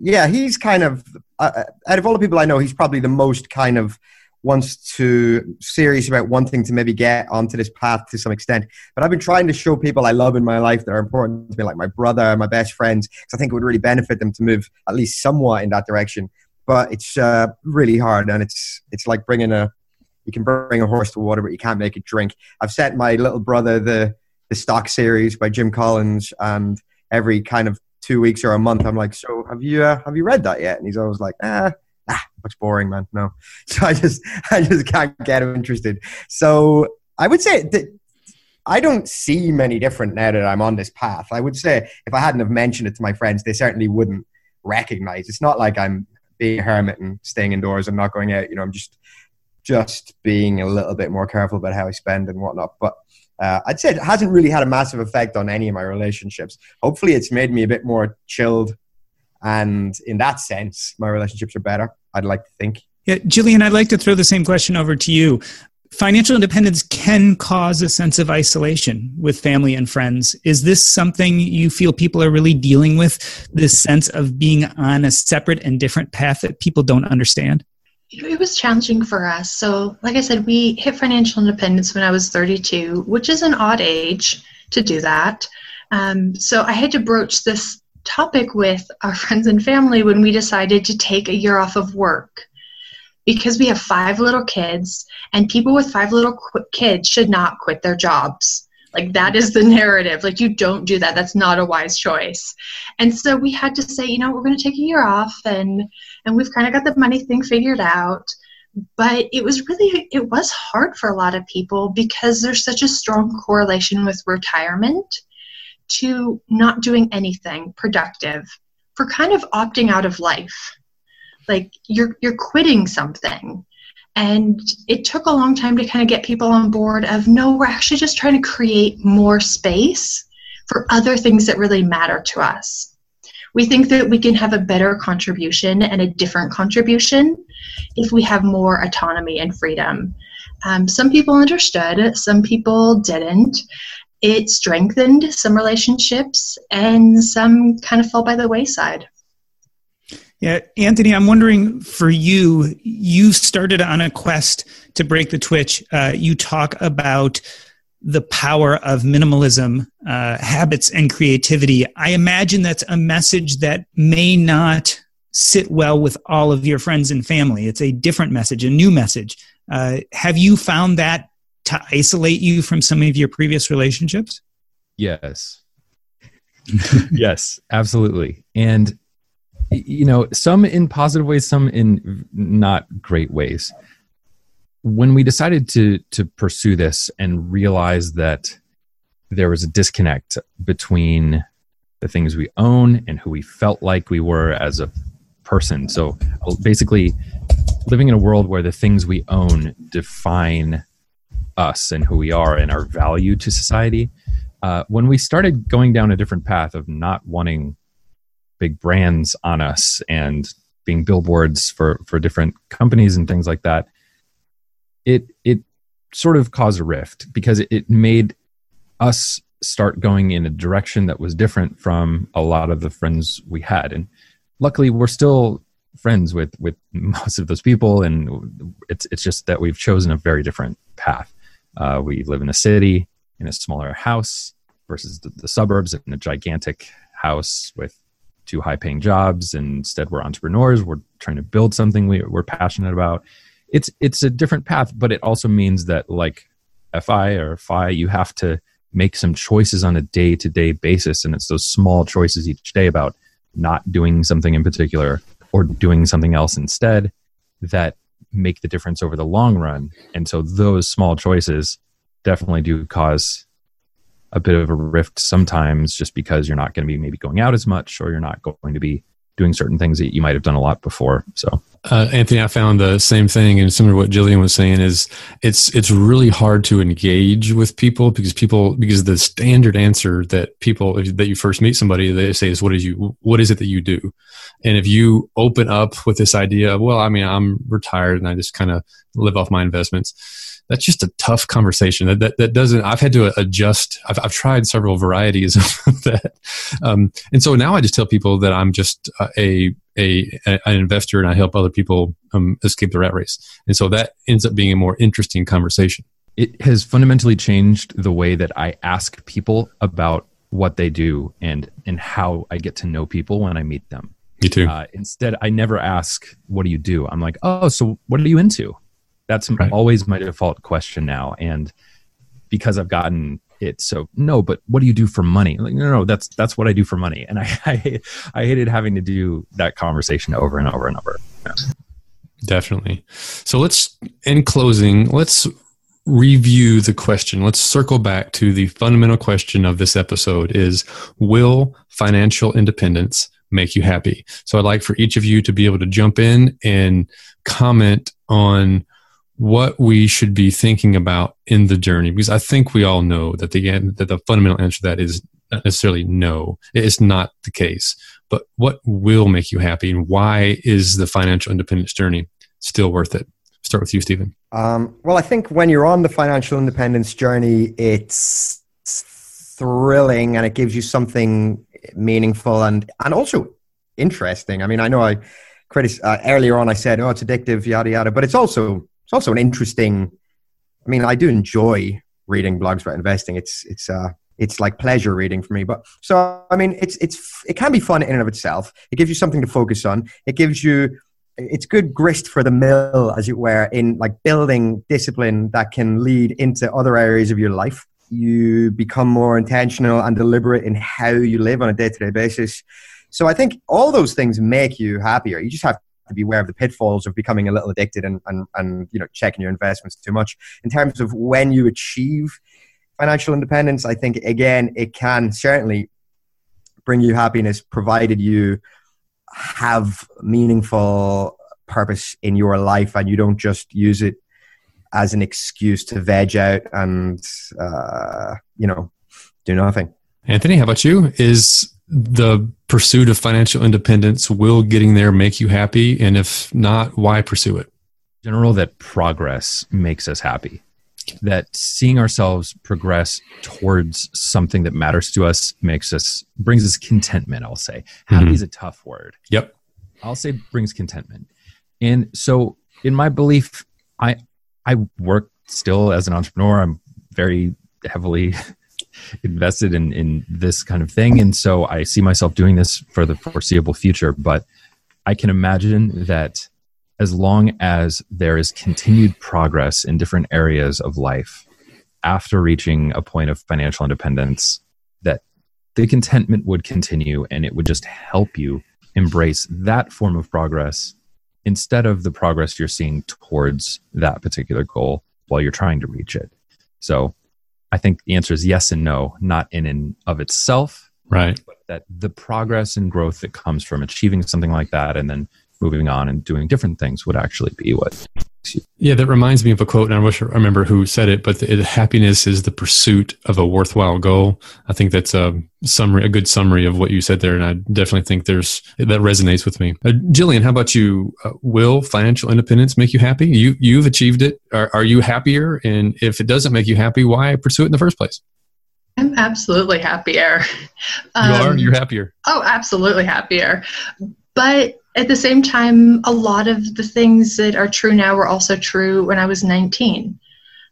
yeah, he's kind of, uh, out of all the people I know, he's probably the most kind of wants to serious about wanting to maybe get onto this path to some extent. But I've been trying to show people I love in my life that are important to me, like my brother, my best friends, because I think it would really benefit them to move at least somewhat in that direction. But it's uh, really hard, and it's it's like bringing a, you can bring a horse to water, but you can't make it drink. I've sent my little brother the the stock series by Jim Collins, and every kind of two weeks or a month, I'm like, so have you uh, have you read that yet? And he's always like, ah. ah, looks boring, man. No. So I just, I just can't get him interested. So I would say that I don't see many different now that I'm on this path. I would say if I hadn't have mentioned it to my friends, they certainly wouldn't recognize. It's not like I'm being a hermit and staying indoors and not going out. You know, I'm just, just being a little bit more careful about how I spend and whatnot. But uh, I'd say it hasn't really had a massive effect on any of my relationships. Hopefully it's made me a bit more chilled, and in that sense, my relationships are better, I'd like to think. Yeah, Jillian, I'd like to throw the same question over to you. Financial independence can cause a sense of isolation with family and friends. Is this something you feel people are really dealing with, this sense of being on a separate and different path that people don't understand? It was challenging for us. So like I said, we hit financial independence when I was thirty-two, which is an odd age to do that. Um, so I had to broach this topic with our friends and family when we decided to take a year off of work, because we have five little kids, and people with five little qu- kids should not quit their jobs. Like, that is the narrative. Like, you don't do that. That's not a wise choice. And so we had to say, you know, we're going to take a year off, and and we've kind of got the money thing figured out. But it was really, it was hard for a lot of people, because there's such a strong correlation with retirement to not doing anything productive, for kind of opting out of life. Like, you're you're quitting something. And it took a long time to kind of get people on board of, no, we're actually just trying to create more space for other things that really matter to us. We think that we can have a better contribution and a different contribution if we have more autonomy and freedom. Um, some people understood, some people didn't. It strengthened some relationships, and some kind of fell by the wayside. Yeah. Anthony, I'm wondering for you, you started on a quest to break the twitch. Uh, you talk about the power of minimalism, uh, habits, and creativity. I imagine that's a message that may not sit well with all of your friends and family. It's a different message, a new message. Uh, have you found that to isolate you from some of your previous relationships? Yes. Yes, absolutely. And, you know, some in positive ways, some in not great ways. When we decided to to pursue this and realize that there was a disconnect between the things we own and who we felt like we were as a person. So basically living in a world where the things we own define us and who we are and our value to society. Uh, when we started going down a different path of not wanting big brands on us and being billboards for, for different companies and things like that, it it sort of caused a rift, because it, it made us start going in a direction that was different from a lot of the friends we had. And luckily, we're still friends with with most of those people, and it's it's just that we've chosen a very different path. Uh, we live in a city in a smaller house versus the, the suburbs in a gigantic house with two high-paying jobs. And instead, we're entrepreneurs. We're trying to build something we, we're passionate about. It's it's a different path, but it also means that, like F I or F I, you have to make some choices on a day-to-day basis. And it's those small choices each day about not doing something in particular or doing something else instead that make the difference over the long run. And so those small choices definitely do cause a bit of a rift sometimes, just because you're not going to be maybe going out as much, or you're not going to be doing certain things that you might have done a lot before. So, uh, Anthony, I found the same thing, and similar to what Jillian was saying, is it's it's really hard to engage with people because people because the standard answer that people that you first meet somebody they say is what is you what is it that you do, and if you open up with this idea of, well, I mean, I'm retired and I just kind of live off my investments. That's just a tough conversation. That that, that doesn't. I've had to adjust. I've, I've tried several varieties of that, um, and so now I just tell people that I'm just a a an investor and I help other people um, escape the rat race. And so that ends up being a more interesting conversation. It has fundamentally changed the way that I ask people about what they do and and how I get to know people when I meet them. Me too. Uh, instead, I never ask, "What do you do?" I'm like, "Oh, so what are you into?" That's right. Always my default question now. And because I've gotten it, so no, but what do you do for money? I'm like, no, no, no, that's, that's what I do for money. And I, I, I hated having to do that conversation over and over and over. Yeah. Definitely. So let's, in closing, let's review the question. Let's circle back to the fundamental question of this episode is, will financial independence make you happy? So I'd like for each of you to be able to jump in and comment on what we should be thinking about in the journey, because I think we all know that the end, that the fundamental answer to that is not necessarily no. It's not the case. But what will make you happy, and why is the financial independence journey still worth it? Start with you, Stephen. Um, well, I think when you're on the financial independence journey, it's thrilling and it gives you something meaningful and and also interesting. I mean, I know I critic uh, earlier on I said, oh, it's addictive, yada yada, but it's also It's also an interesting, I mean, I do enjoy reading blogs about investing. It's, it's, uh, it's like pleasure reading for me, but so, I mean, it's, it's, it can be fun in and of itself. It gives you something to focus on. It gives you, it's good grist for the mill, as it were, in like building discipline that can lead into other areas of your life. You become more intentional and deliberate in how you live on a day-to-day basis. So I think all those things make you happier. You just have to be aware of the pitfalls of becoming a little addicted and, and, and, you know, checking your investments too much. In terms of when you achieve financial independence, I think, again, it can certainly bring you happiness, provided you have meaningful purpose in your life and you don't just use it as an excuse to veg out and, uh, you know, do nothing. Anthony, how about you? Is the pursuit of financial independence, will getting there make you happy? And if not, why pursue it? In general, that progress makes us happy. That seeing ourselves progress towards something that matters to us makes us, brings us contentment, I'll say. Mm-hmm. Happy is a tough word. Yep. I'll say brings contentment. And so in my belief, I I work still as an entrepreneur. I'm very heavily invested in, in this kind of thing. And so I see myself doing this for the foreseeable future, but I can imagine that as long as there is continued progress in different areas of life after reaching a point of financial independence, that the contentment would continue and it would just help you embrace that form of progress instead of the progress you're seeing towards that particular goal while you're trying to reach it. So I think the answer is yes and no, not in and of itself, right? But that the progress and growth that comes from achieving something like that and then moving on and doing different things would actually be what. Yeah, that reminds me of a quote, and I wish I remember who said it, but the, happiness is the pursuit of a worthwhile goal. I think that's a summary, a good summary of what you said there, and I definitely think there's that resonates with me. Uh, Jillian, how about you? Uh, will financial independence make you happy? You you've achieved it. Are, are you happier? And if it doesn't make you happy, why pursue it in the first place? I'm absolutely happier. Um, you are. You're happier. Oh, absolutely happier, but. At the same time, a lot of the things that are true now were also true when I was nineteen.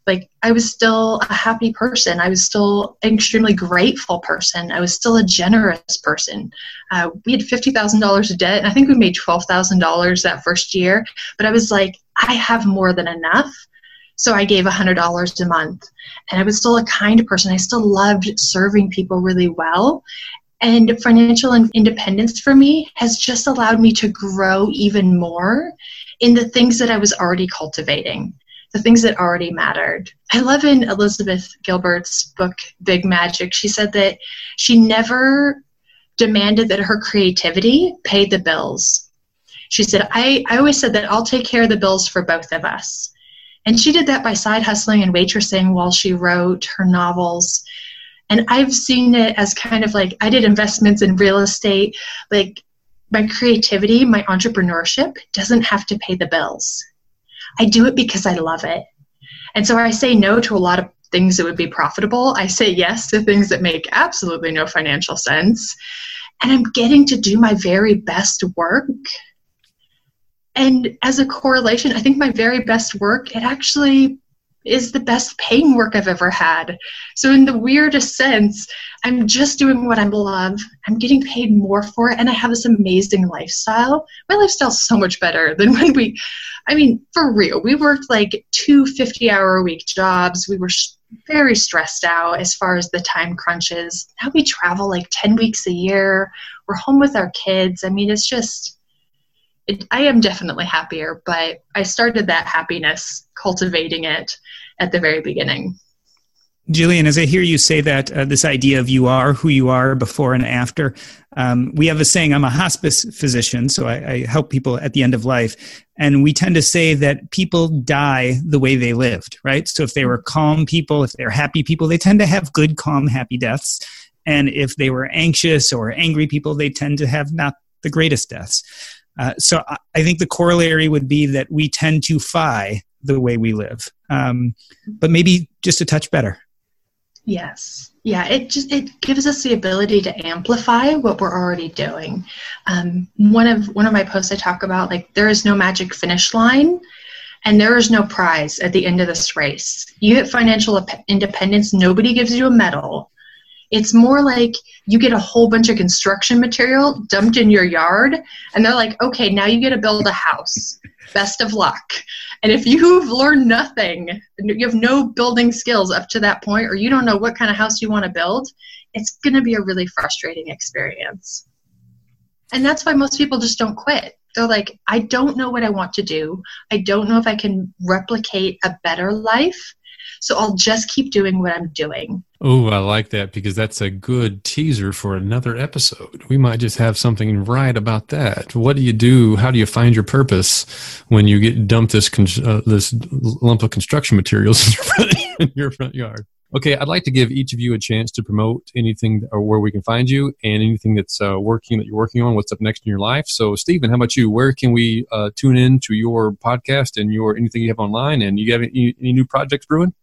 Like, I was still a happy person. I was still an extremely grateful person. I was still a generous person. Uh, we had fifty thousand dollars of debt, and I think we made twelve thousand dollars that first year. But I was like, I have more than enough. So I gave one hundred dollars a month. And I was still a kind person. I still loved serving people really well. And financial independence for me has just allowed me to grow even more in the things that I was already cultivating, the things that already mattered. I love in Elizabeth Gilbert's book, Big Magic, she said that she never demanded that her creativity pay the bills. She said, I, I always said that I'll take care of the bills for both of us. And she did that by side hustling and waitressing while she wrote her novels. And I've seen it as kind of like, I did investments in real estate. Like, my creativity, my entrepreneurship doesn't have to pay the bills. I do it because I love it. And so I say no to a lot of things that would be profitable. I say yes to things that make absolutely no financial sense. And I'm getting to do my very best work. And as a correlation, I think my very best work, it actually is the best paying work I've ever had. So in the weirdest sense, I'm just doing what I love. I'm getting paid more for it, and I have this amazing lifestyle. My lifestyle's so much better than when we, I mean, for real, we worked like two fifty-hour-a-week jobs. We were very stressed out as far as the time crunches. Now we travel like ten weeks a year. We're home with our kids. I mean, it's just, it, I am definitely happier, but I started that happiness cultivating it at the very beginning. Jillian, as I hear you say that, uh, this idea of you are who you are before and after, um, we have a saying, I'm a hospice physician, so I, I help people at the end of life. And we tend to say that people die the way they lived, right? So if they were calm people, if they're happy people, they tend to have good, calm, happy deaths. And if they were anxious or angry people, they tend to have not the greatest deaths. Uh, so I, I think the corollary would be that we tend to fi the way we live, um, but maybe just a touch better. Yes. Yeah. It just, it gives us the ability to amplify what we're already doing. Um, one of, one of my posts I talk about, like, there is no magic finish line and there is no prize at the end of this race. You hit financial independence. Nobody gives you a medal. It's more like you get a whole bunch of construction material dumped in your yard and they're like, okay, now you get to build a house. Best of luck. And if you've learned nothing, you have no building skills up to that point, or you don't know what kind of house you want to build, it's going to be a really frustrating experience. And that's why most people just don't quit. They're like, I don't know what I want to do. I don't know if I can replicate a better life. So I'll just keep doing what I'm doing. Oh, I like that, because that's a good teaser for another episode. We might just have something right about that. What do you do? How do you find your purpose when you get dumped this uh, this lump of construction materials in your, front, in your front yard? Okay, I'd like to give each of you a chance to promote anything or where we can find you and anything that's uh, working, that you're working on, what's up next in your life. So, Stephen, how about you? Where can we uh, tune in to your podcast and your anything you have online? And you have any, any new projects brewing?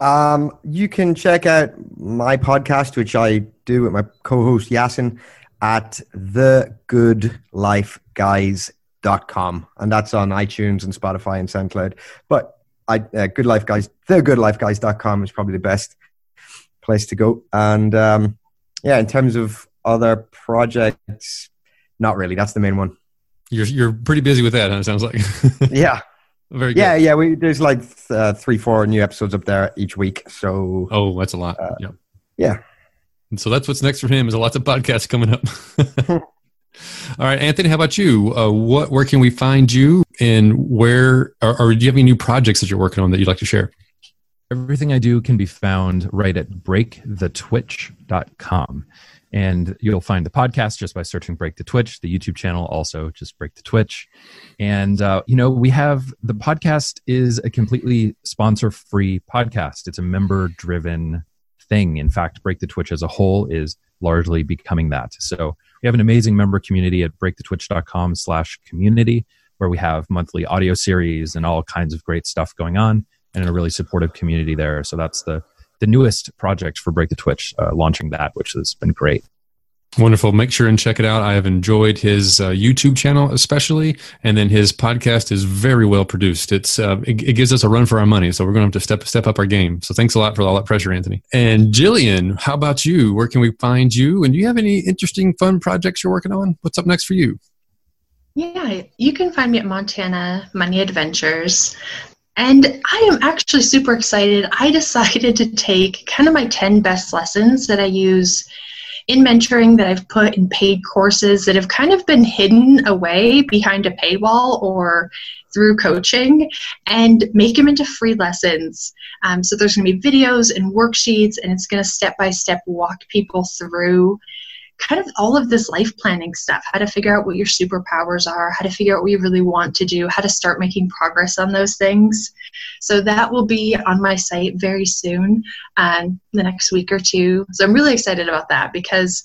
Um, you can check out my podcast, which I do with my co-host Yasin, at the good life guys dot com. And that's on iTunes and Spotify and SoundCloud. But I, uh, Good Life Guys, the good life guys dot com is probably the best place to go. And um, yeah, in terms of other projects, not really. That's the main one. You're you're pretty busy with that, huh? It sounds like. Yeah. Very good. Yeah, yeah. We, there's like uh, three, four new episodes up there each week. So. Oh, that's a lot. Uh, yeah. Yeah. And so that's what's next for him is lots of podcasts coming up. All right, Anthony, how about you? Uh, what, where can we find you, and where, or, or do you have any new projects that you're working on that you'd like to share? Everything I do can be found right at break the twitch dot com. And you'll find the podcast just by searching Break the Twitch, the YouTube channel also just Break the Twitch. And, uh, you know, we have, the podcast is a completely sponsor-free podcast. It's a member-driven thing. In fact, Break the Twitch as a whole is largely becoming that. So we have an amazing member community at break the twitch dot com slash community, where we have monthly audio series and all kinds of great stuff going on, and a really supportive community there. So that's the, the newest project for Break the Twitch, uh, launching that, which has been great. Wonderful. Make sure and check it out. I have enjoyed his uh, YouTube channel especially, and then his podcast is very well produced. It's uh, it, it gives us a run for our money, so we're going to have to step step up our game. So thanks a lot for all that pressure, Anthony. And Jillian, how about you? Where can we find you? And do you have any interesting, fun projects you're working on? What's up next for you? Yeah, you can find me at Montana Money Adventures. And I am actually super excited. I decided to take kind of my ten best lessons that I use in mentoring, that I've put in paid courses that have kind of been hidden away behind a paywall or through coaching, and make them into free lessons. Um, so there's going to be videos and worksheets, and it's going to step-by-step walk people through kind of all of this life planning stuff, how to figure out what your superpowers are, how to figure out what you really want to do, how to start making progress on those things. So that will be on my site very soon, um, the next week or two. So I'm really excited about that because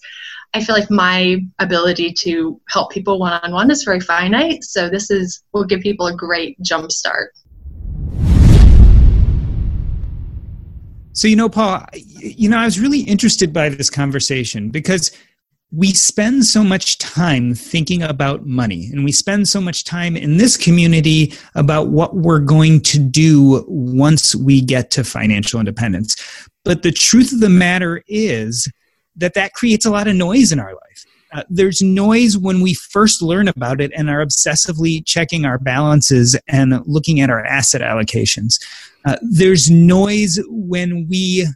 I feel like my ability to help people one-on-one is very finite. So this is will give people a great jump start. So, you know, Paul, you know, I was really interested by this conversation because we spend so much time thinking about money, and we spend so much time in this community about what we're going to do once we get to financial independence. But the truth of the matter is that that creates a lot of noise in our life. Uh, there's noise when we first learn about it and are obsessively checking our balances and looking at our asset allocations. Uh, there's noise when we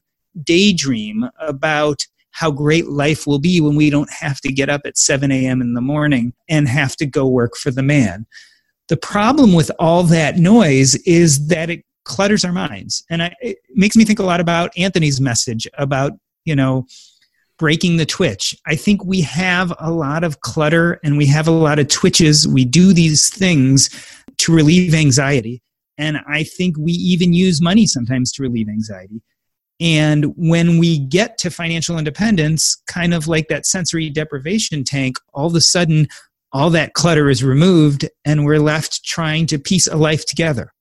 daydream about how great life will be when we don't have to get up at seven a.m. in the morning and have to go work for the man. The problem with all that noise is that it clutters our minds. And I, it makes me think a lot about Anthony's message about, you know, breaking the twitch. I think we have a lot of clutter and we have a lot of twitches. We do these things to relieve anxiety. And I think we even use money sometimes to relieve anxiety. And when we get to financial independence, kind of like that sensory deprivation tank, all of a sudden, all that clutter is removed and we're left trying to piece a life together.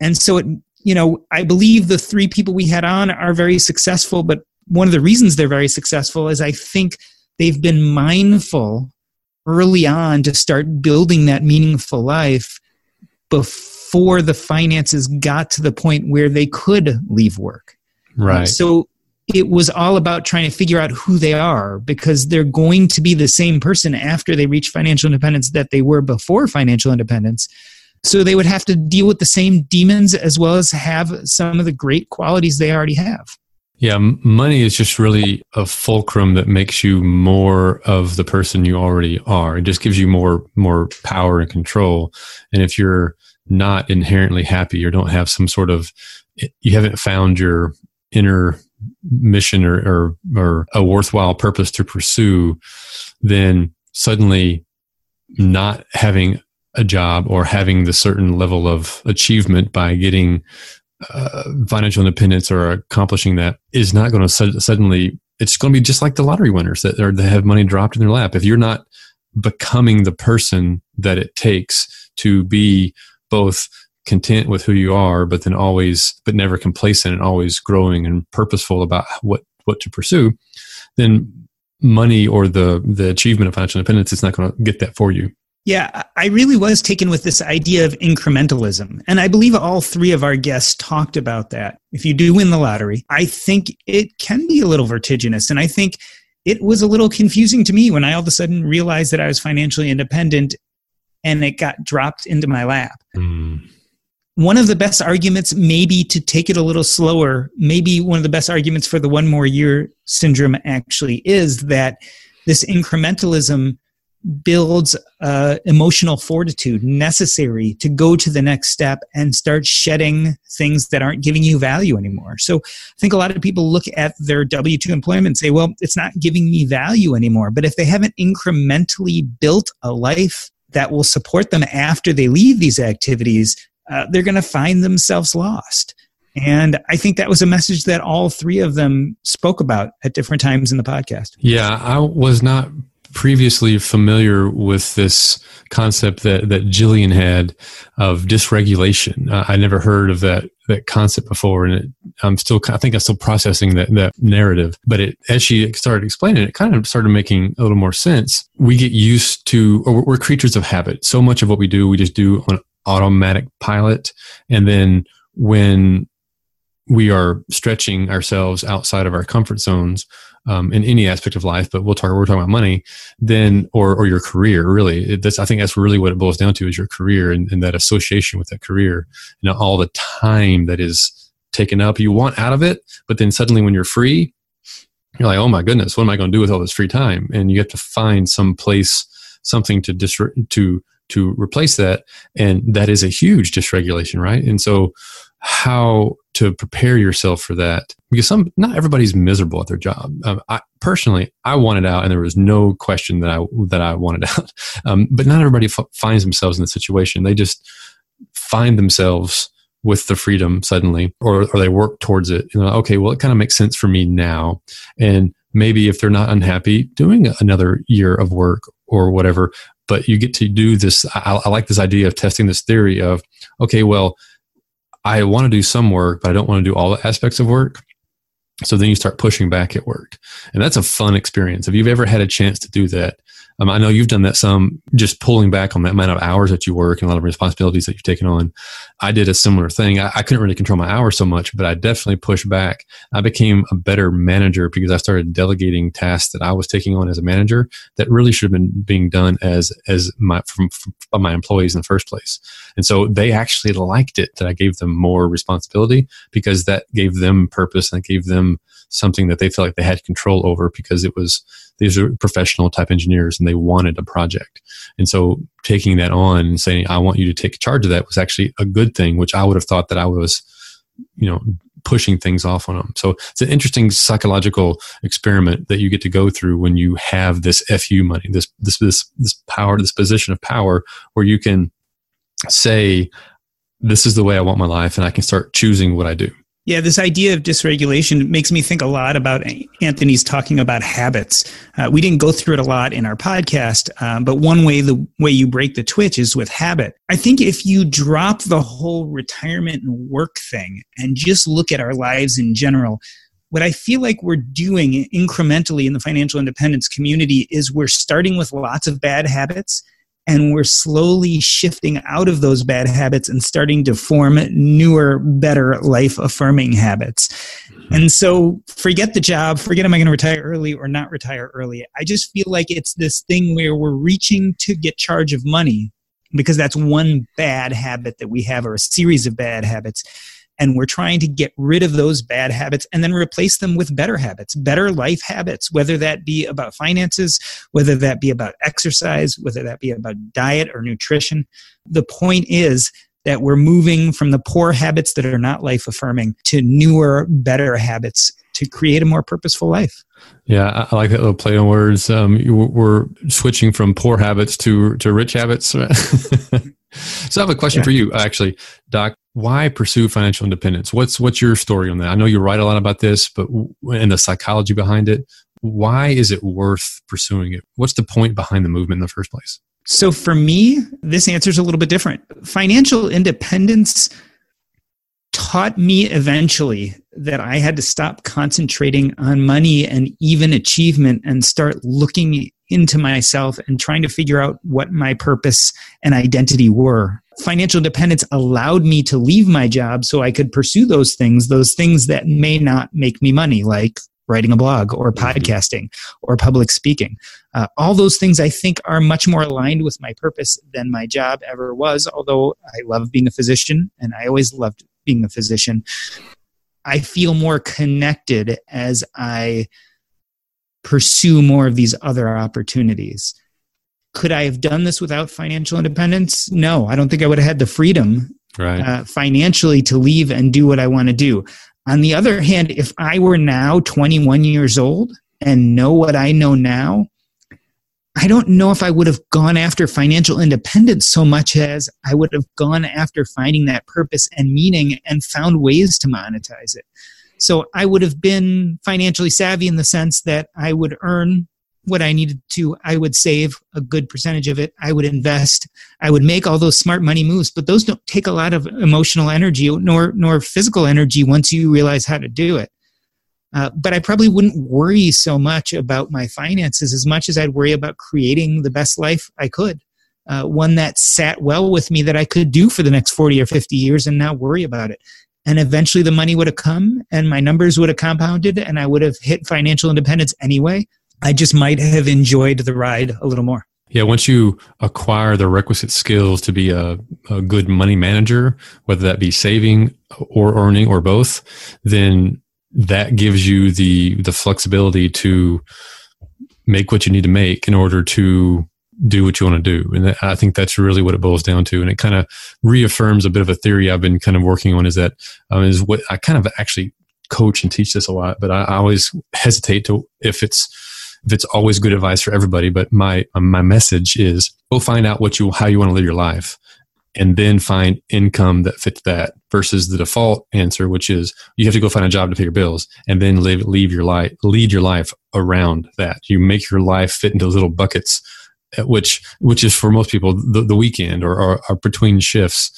And so, it, you know, I believe the three people we had on are very successful, but one of the reasons they're very successful is I think they've been mindful early on to start building that meaningful life before the finances got to the point where they could leave work. Right. So it was all about trying to figure out who they are, because they're going to be the same person after they reach financial independence that they were before financial independence. So they would have to deal with the same demons as well as have some of the great qualities they already have. Yeah, money is just really a fulcrum that makes you more of the person you already are. It just gives you more more power and control. And if you're not inherently happy or don't have some sort of, you haven't found your inner mission or or, or a worthwhile purpose to pursue, then suddenly not having a job or having the certain level of achievement by getting Uh, financial independence or accomplishing that is not going to su- suddenly, it's going to be just like the lottery winners that are, they have money dropped in their lap. If you're not becoming the person that it takes to be both content with who you are, but then always, but never complacent and always growing and purposeful about what, what to pursue, then money or the, the achievement of financial independence is not going to get that for you. Yeah, I really was taken with this idea of incrementalism. And I believe all three of our guests talked about that. If you do win the lottery, I think it can be a little vertiginous. And I think it was a little confusing to me when I all of a sudden realized that I was financially independent and it got dropped into my lap. Mm. One of the best arguments maybe to take it a little slower, maybe one of the best arguments for the one more year syndrome actually is that this incrementalism builds uh, emotional fortitude necessary to go to the next step and start shedding things that aren't giving you value anymore. So I think a lot of people look at their W two employment and say, well, it's not giving me value anymore. But if they haven't incrementally built a life that will support them after they leave these activities, uh, they're going to find themselves lost. And I think that was a message that all three of them spoke about at different times in the podcast. Yeah, I was not previously familiar with this concept that, that Jillian had of dysregulation. Uh, I never heard of that that concept before, and it, I'm still I think I'm still processing that, that narrative. But it, as she started explaining it, it kind of started making a little more sense. We get used to, or we're creatures of habit. So much of what we do, we just do on automatic pilot, and then when we are stretching ourselves outside of our comfort zones um, in any aspect of life, but we'll talk, we're talking about money then, or, or your career, really. It, that's, I think that's really what it boils down to is your career and, and that association with that career and all the time that is taken up. You want out of it, but then suddenly when you're free, you're like, oh my goodness, what am I going to do with all this free time? And you have to find some place, something to dis- to to replace that. And that is a huge dysregulation, right? And so how to prepare yourself for that, because some, not everybody's miserable at their job. Um, I personally, I wanted out, and there was no question that I that I wanted out. Um, but not everybody f- finds themselves in that situation. They just find themselves with the freedom suddenly, or or they work towards it. You know, okay, well, it kind of makes sense for me now. And maybe if they're not unhappy doing another year of work or whatever, but you get to do this. I, I like this idea of testing this theory of, okay, well, I want to do some work, but I don't want to do all the aspects of work. So then you start pushing back at work. And that's a fun experience. If you've ever had a chance to do that, um, I know you've done that some, just pulling back on that amount of hours that you work and a lot of responsibilities that you've taken on. I did a similar thing. I, I couldn't really control my hours so much, but I definitely pushed back. I became a better manager because I started delegating tasks that I was taking on as a manager that really should have been being done as as my from, from my employees in the first place. And so they actually liked it that I gave them more responsibility, because that gave them purpose and it gave them something that they felt like they had control over, because it was, these are professional type engineers and they wanted a project. And so taking that on and saying, I want you to take charge of that, was actually a good thing, which I would have thought that I was, you know, pushing things off on them. So it's an interesting psychological experiment that you get to go through when you have this F U money, this, this, this, this power, this position of power where you can say, this is the way I want my life, and I can start choosing what I do. Yeah, this idea of dysregulation makes me think a lot about Anthony's talking about habits. Uh, we didn't go through it a lot in our podcast, um, but one way the way you break the twitch is with habit. I think if you drop the whole retirement and work thing and just look at our lives in general, what I feel like we're doing incrementally in the financial independence community is we're starting with lots of bad habits, and we're slowly shifting out of those bad habits and starting to form newer, better, life-affirming habits. And so forget the job, forget am I going to retire early or not retire early. I just feel like it's this thing where we're reaching to get charge of money because that's one bad habit that we have, or a series of bad habits. And we're trying to get rid of those bad habits and then replace them with better habits, better life habits, whether that be about finances, whether that be about exercise, whether that be about diet or nutrition. The point is that we're moving from the poor habits that are not life affirming to newer, better habits to create a more purposeful life. Yeah, I like that little play on words. Um, we're switching from poor habits to, to rich habits. So I have a question yeah. for you, actually, Doc. Why pursue financial independence? What's what's your story on that? I know you write a lot about this, but and the psychology behind it. Why is it worth pursuing it? What's the point behind the movement in the first place? So for me, this answer is a little bit different. Financial independence taught me eventually that I had to stop concentrating on money and even achievement and start looking into myself and trying to figure out what my purpose and identity were. Financial independence allowed me to leave my job so I could pursue those things, those things that may not make me money, like writing a blog or podcasting or public speaking. Uh, all those things I think are much more aligned with my purpose than my job ever was, although I love being a physician and I always loved being a physician. I feel more connected as I pursue more of these other opportunities. Could I have done this without financial independence? No, I don't think I would have had the freedom right. uh, financially to leave and do what I want to do. On the other hand, if I were now twenty-one years old and know what I know now, I don't know if I would have gone after financial independence so much as I would have gone after finding that purpose and meaning and found ways to monetize it. So I would have been financially savvy in the sense that I would earn what I needed to. I would save a good percentage of it. I would invest. I would make all those smart money moves, but those don't take a lot of emotional energy nor nor physical energy once you realize how to do it. Uh, but I probably wouldn't worry so much about my finances as much as I'd worry about creating the best life I could, uh, one that sat well with me that I could do for the next forty or fifty years and not worry about it. And eventually the money would have come and my numbers would have compounded and I would have hit financial independence anyway. I just might have enjoyed the ride a little more. Yeah, once you acquire the requisite skills to be a, a good money manager, whether that be saving or earning or both, then that gives you the the flexibility to make what you need to make in order to do what you want to do. And I think that's really what it boils down to. And it kind of reaffirms a bit of a theory I've been kind of working on, is that um, is what I kind of actually coach and teach this a lot, but I, I always hesitate to if it's, if it's always good advice for everybody. But my, my message is go find out what you, how you want to live your life, and then find income that fits that, versus the default answer, which is you have to go find a job to pay your bills and then live, leave your life, lead your life around that. You make your life fit into little buckets, which, which is for most people the, the weekend or, or, or between shifts.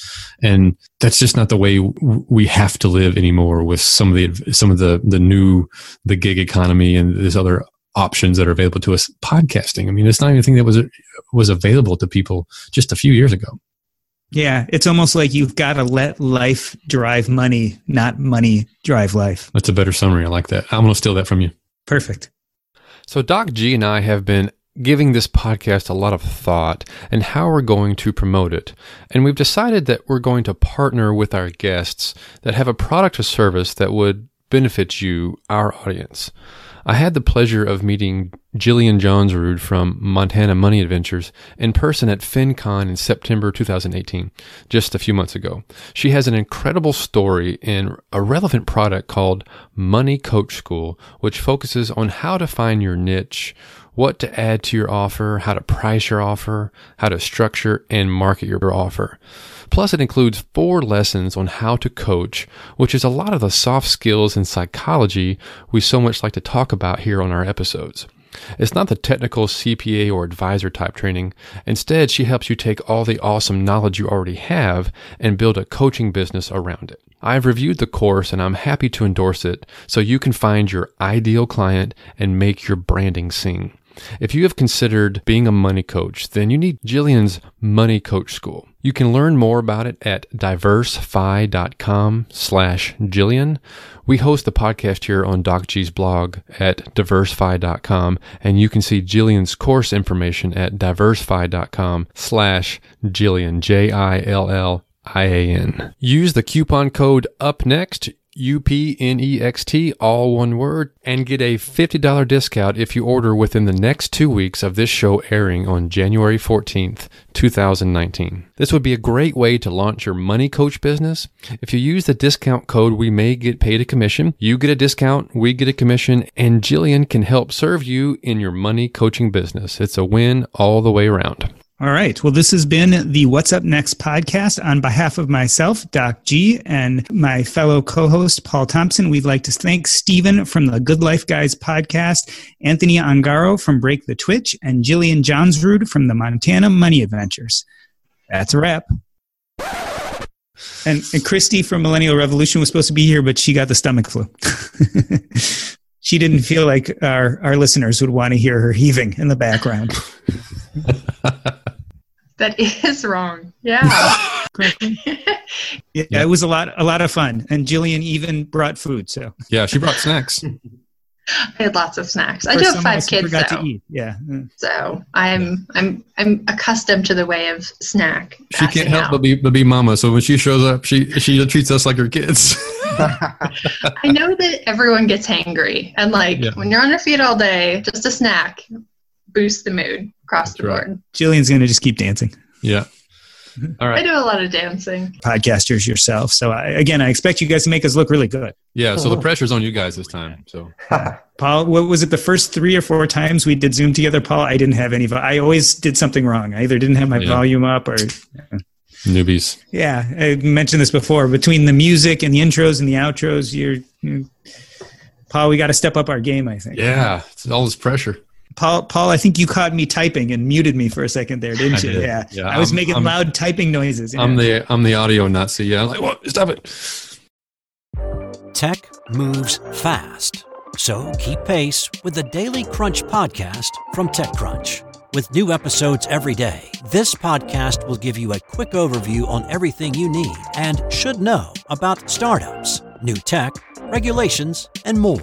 And that's just not the way we have to live anymore with some of the, some of the, the new, the gig economy and this other options that are available to us. Podcasting, I mean, it's not even a thing that was, was available to people just a few years ago. Yeah, it's almost like you've got to let life drive money, not money drive life. That's a better summary. I like that. I'm going to steal that from you. Perfect. So Doc G and I have been giving this podcast a lot of thought and how we're going to promote it. And we've decided that we're going to partner with our guests that have a product or service that would benefit you, our audience. I had the pleasure of meeting Jillian Johnsrud from Montana Money Adventures in person at FinCon in September twenty eighteen, just a few months ago. She has an incredible story and a relevant product called Money Coach School, which focuses on how to find your niche, what to add to your offer, how to price your offer, how to structure and market your offer. Plus, it includes four lessons on how to coach, which is a lot of the soft skills and psychology we so much like to talk about here on our episodes. It's not the technical C P A or advisor type training. Instead, she helps you take all the awesome knowledge you already have and build a coaching business around it. I've reviewed the course and I'm happy to endorse it so you can find your ideal client and make your branding sing. If you have considered being a money coach, then you need Jillian's Money Coach School. You can learn more about it at Diversify.com slash Jillian. We host the podcast here on Doc G's blog at Diversify dot com, and you can see Jillian's course information at Diversify.com slash Jillian, J I L L I A N. Use the coupon code UPNEXT, U P N E X T, all one word, and get a fifty dollars discount if you order within the next two weeks of this show airing on January fourteenth, twenty nineteen. This would be a great way to launch your money coach business. If you use the discount code, we may get paid a commission. You get a discount, we get a commission, and Jillian can help serve you in your money coaching business. It's a win all the way around. All right. Well, this has been the What's Up Next podcast. On behalf of myself, Doc G, and my fellow co-host, Paul Thompson, we'd like to thank Stephen from the Good Life Guys podcast, Anthony Ongaro from Break the Twitch, and Jillian Johnsrud from the Montana Money Adventures. That's a wrap. And, and Christy from Millennial Revolution was supposed to be here, but she got the stomach flu. She didn't feel like our, our listeners would want to hear her heaving in the background. That is wrong. Yeah. Correctly. Yeah, yeah. It was a lot, a lot of fun. And Jillian even brought food. So yeah, she brought snacks. I had lots of snacks. I do have five kids, though. To eat. Yeah. So I'm, yeah. I'm, I'm accustomed to the way of snack. She can't help out. but be, but be mama. So when she shows up, she, she treats us like her kids. I know that everyone gets hangry, and like yeah. when you're on your feet all day, just a snack boosts the mood across That's the board. Right. Jillian's going to just keep dancing. Yeah. All right. I do a lot of dancing. Podcasters yourself. So I, again, I expect you guys to make us look really good. Yeah. So oh. the pressure's on you guys this time. So Paul, what was it? The first three or four times we did Zoom together, Paul, I didn't have any, I always did something wrong. I either didn't have my yeah. volume up or yeah. newbies. Yeah. I mentioned this before, between the music and the intros and the outros, you're, you're Paul, we got to step up our game, I think. Yeah. It's all this pressure. Paul, Paul, I think you caught me typing and muted me for a second there, didn't I you? Did. Yeah. yeah. I was I'm, making I'm, loud typing noises. I'm know? the I'm the audio Nazi. Yeah. I'm like, whoa, stop it. Tech moves fast. So keep pace with the Daily Crunch podcast from TechCrunch. With new episodes every day, this podcast will give you a quick overview on everything you need and should know about startups, new tech, regulations, and more.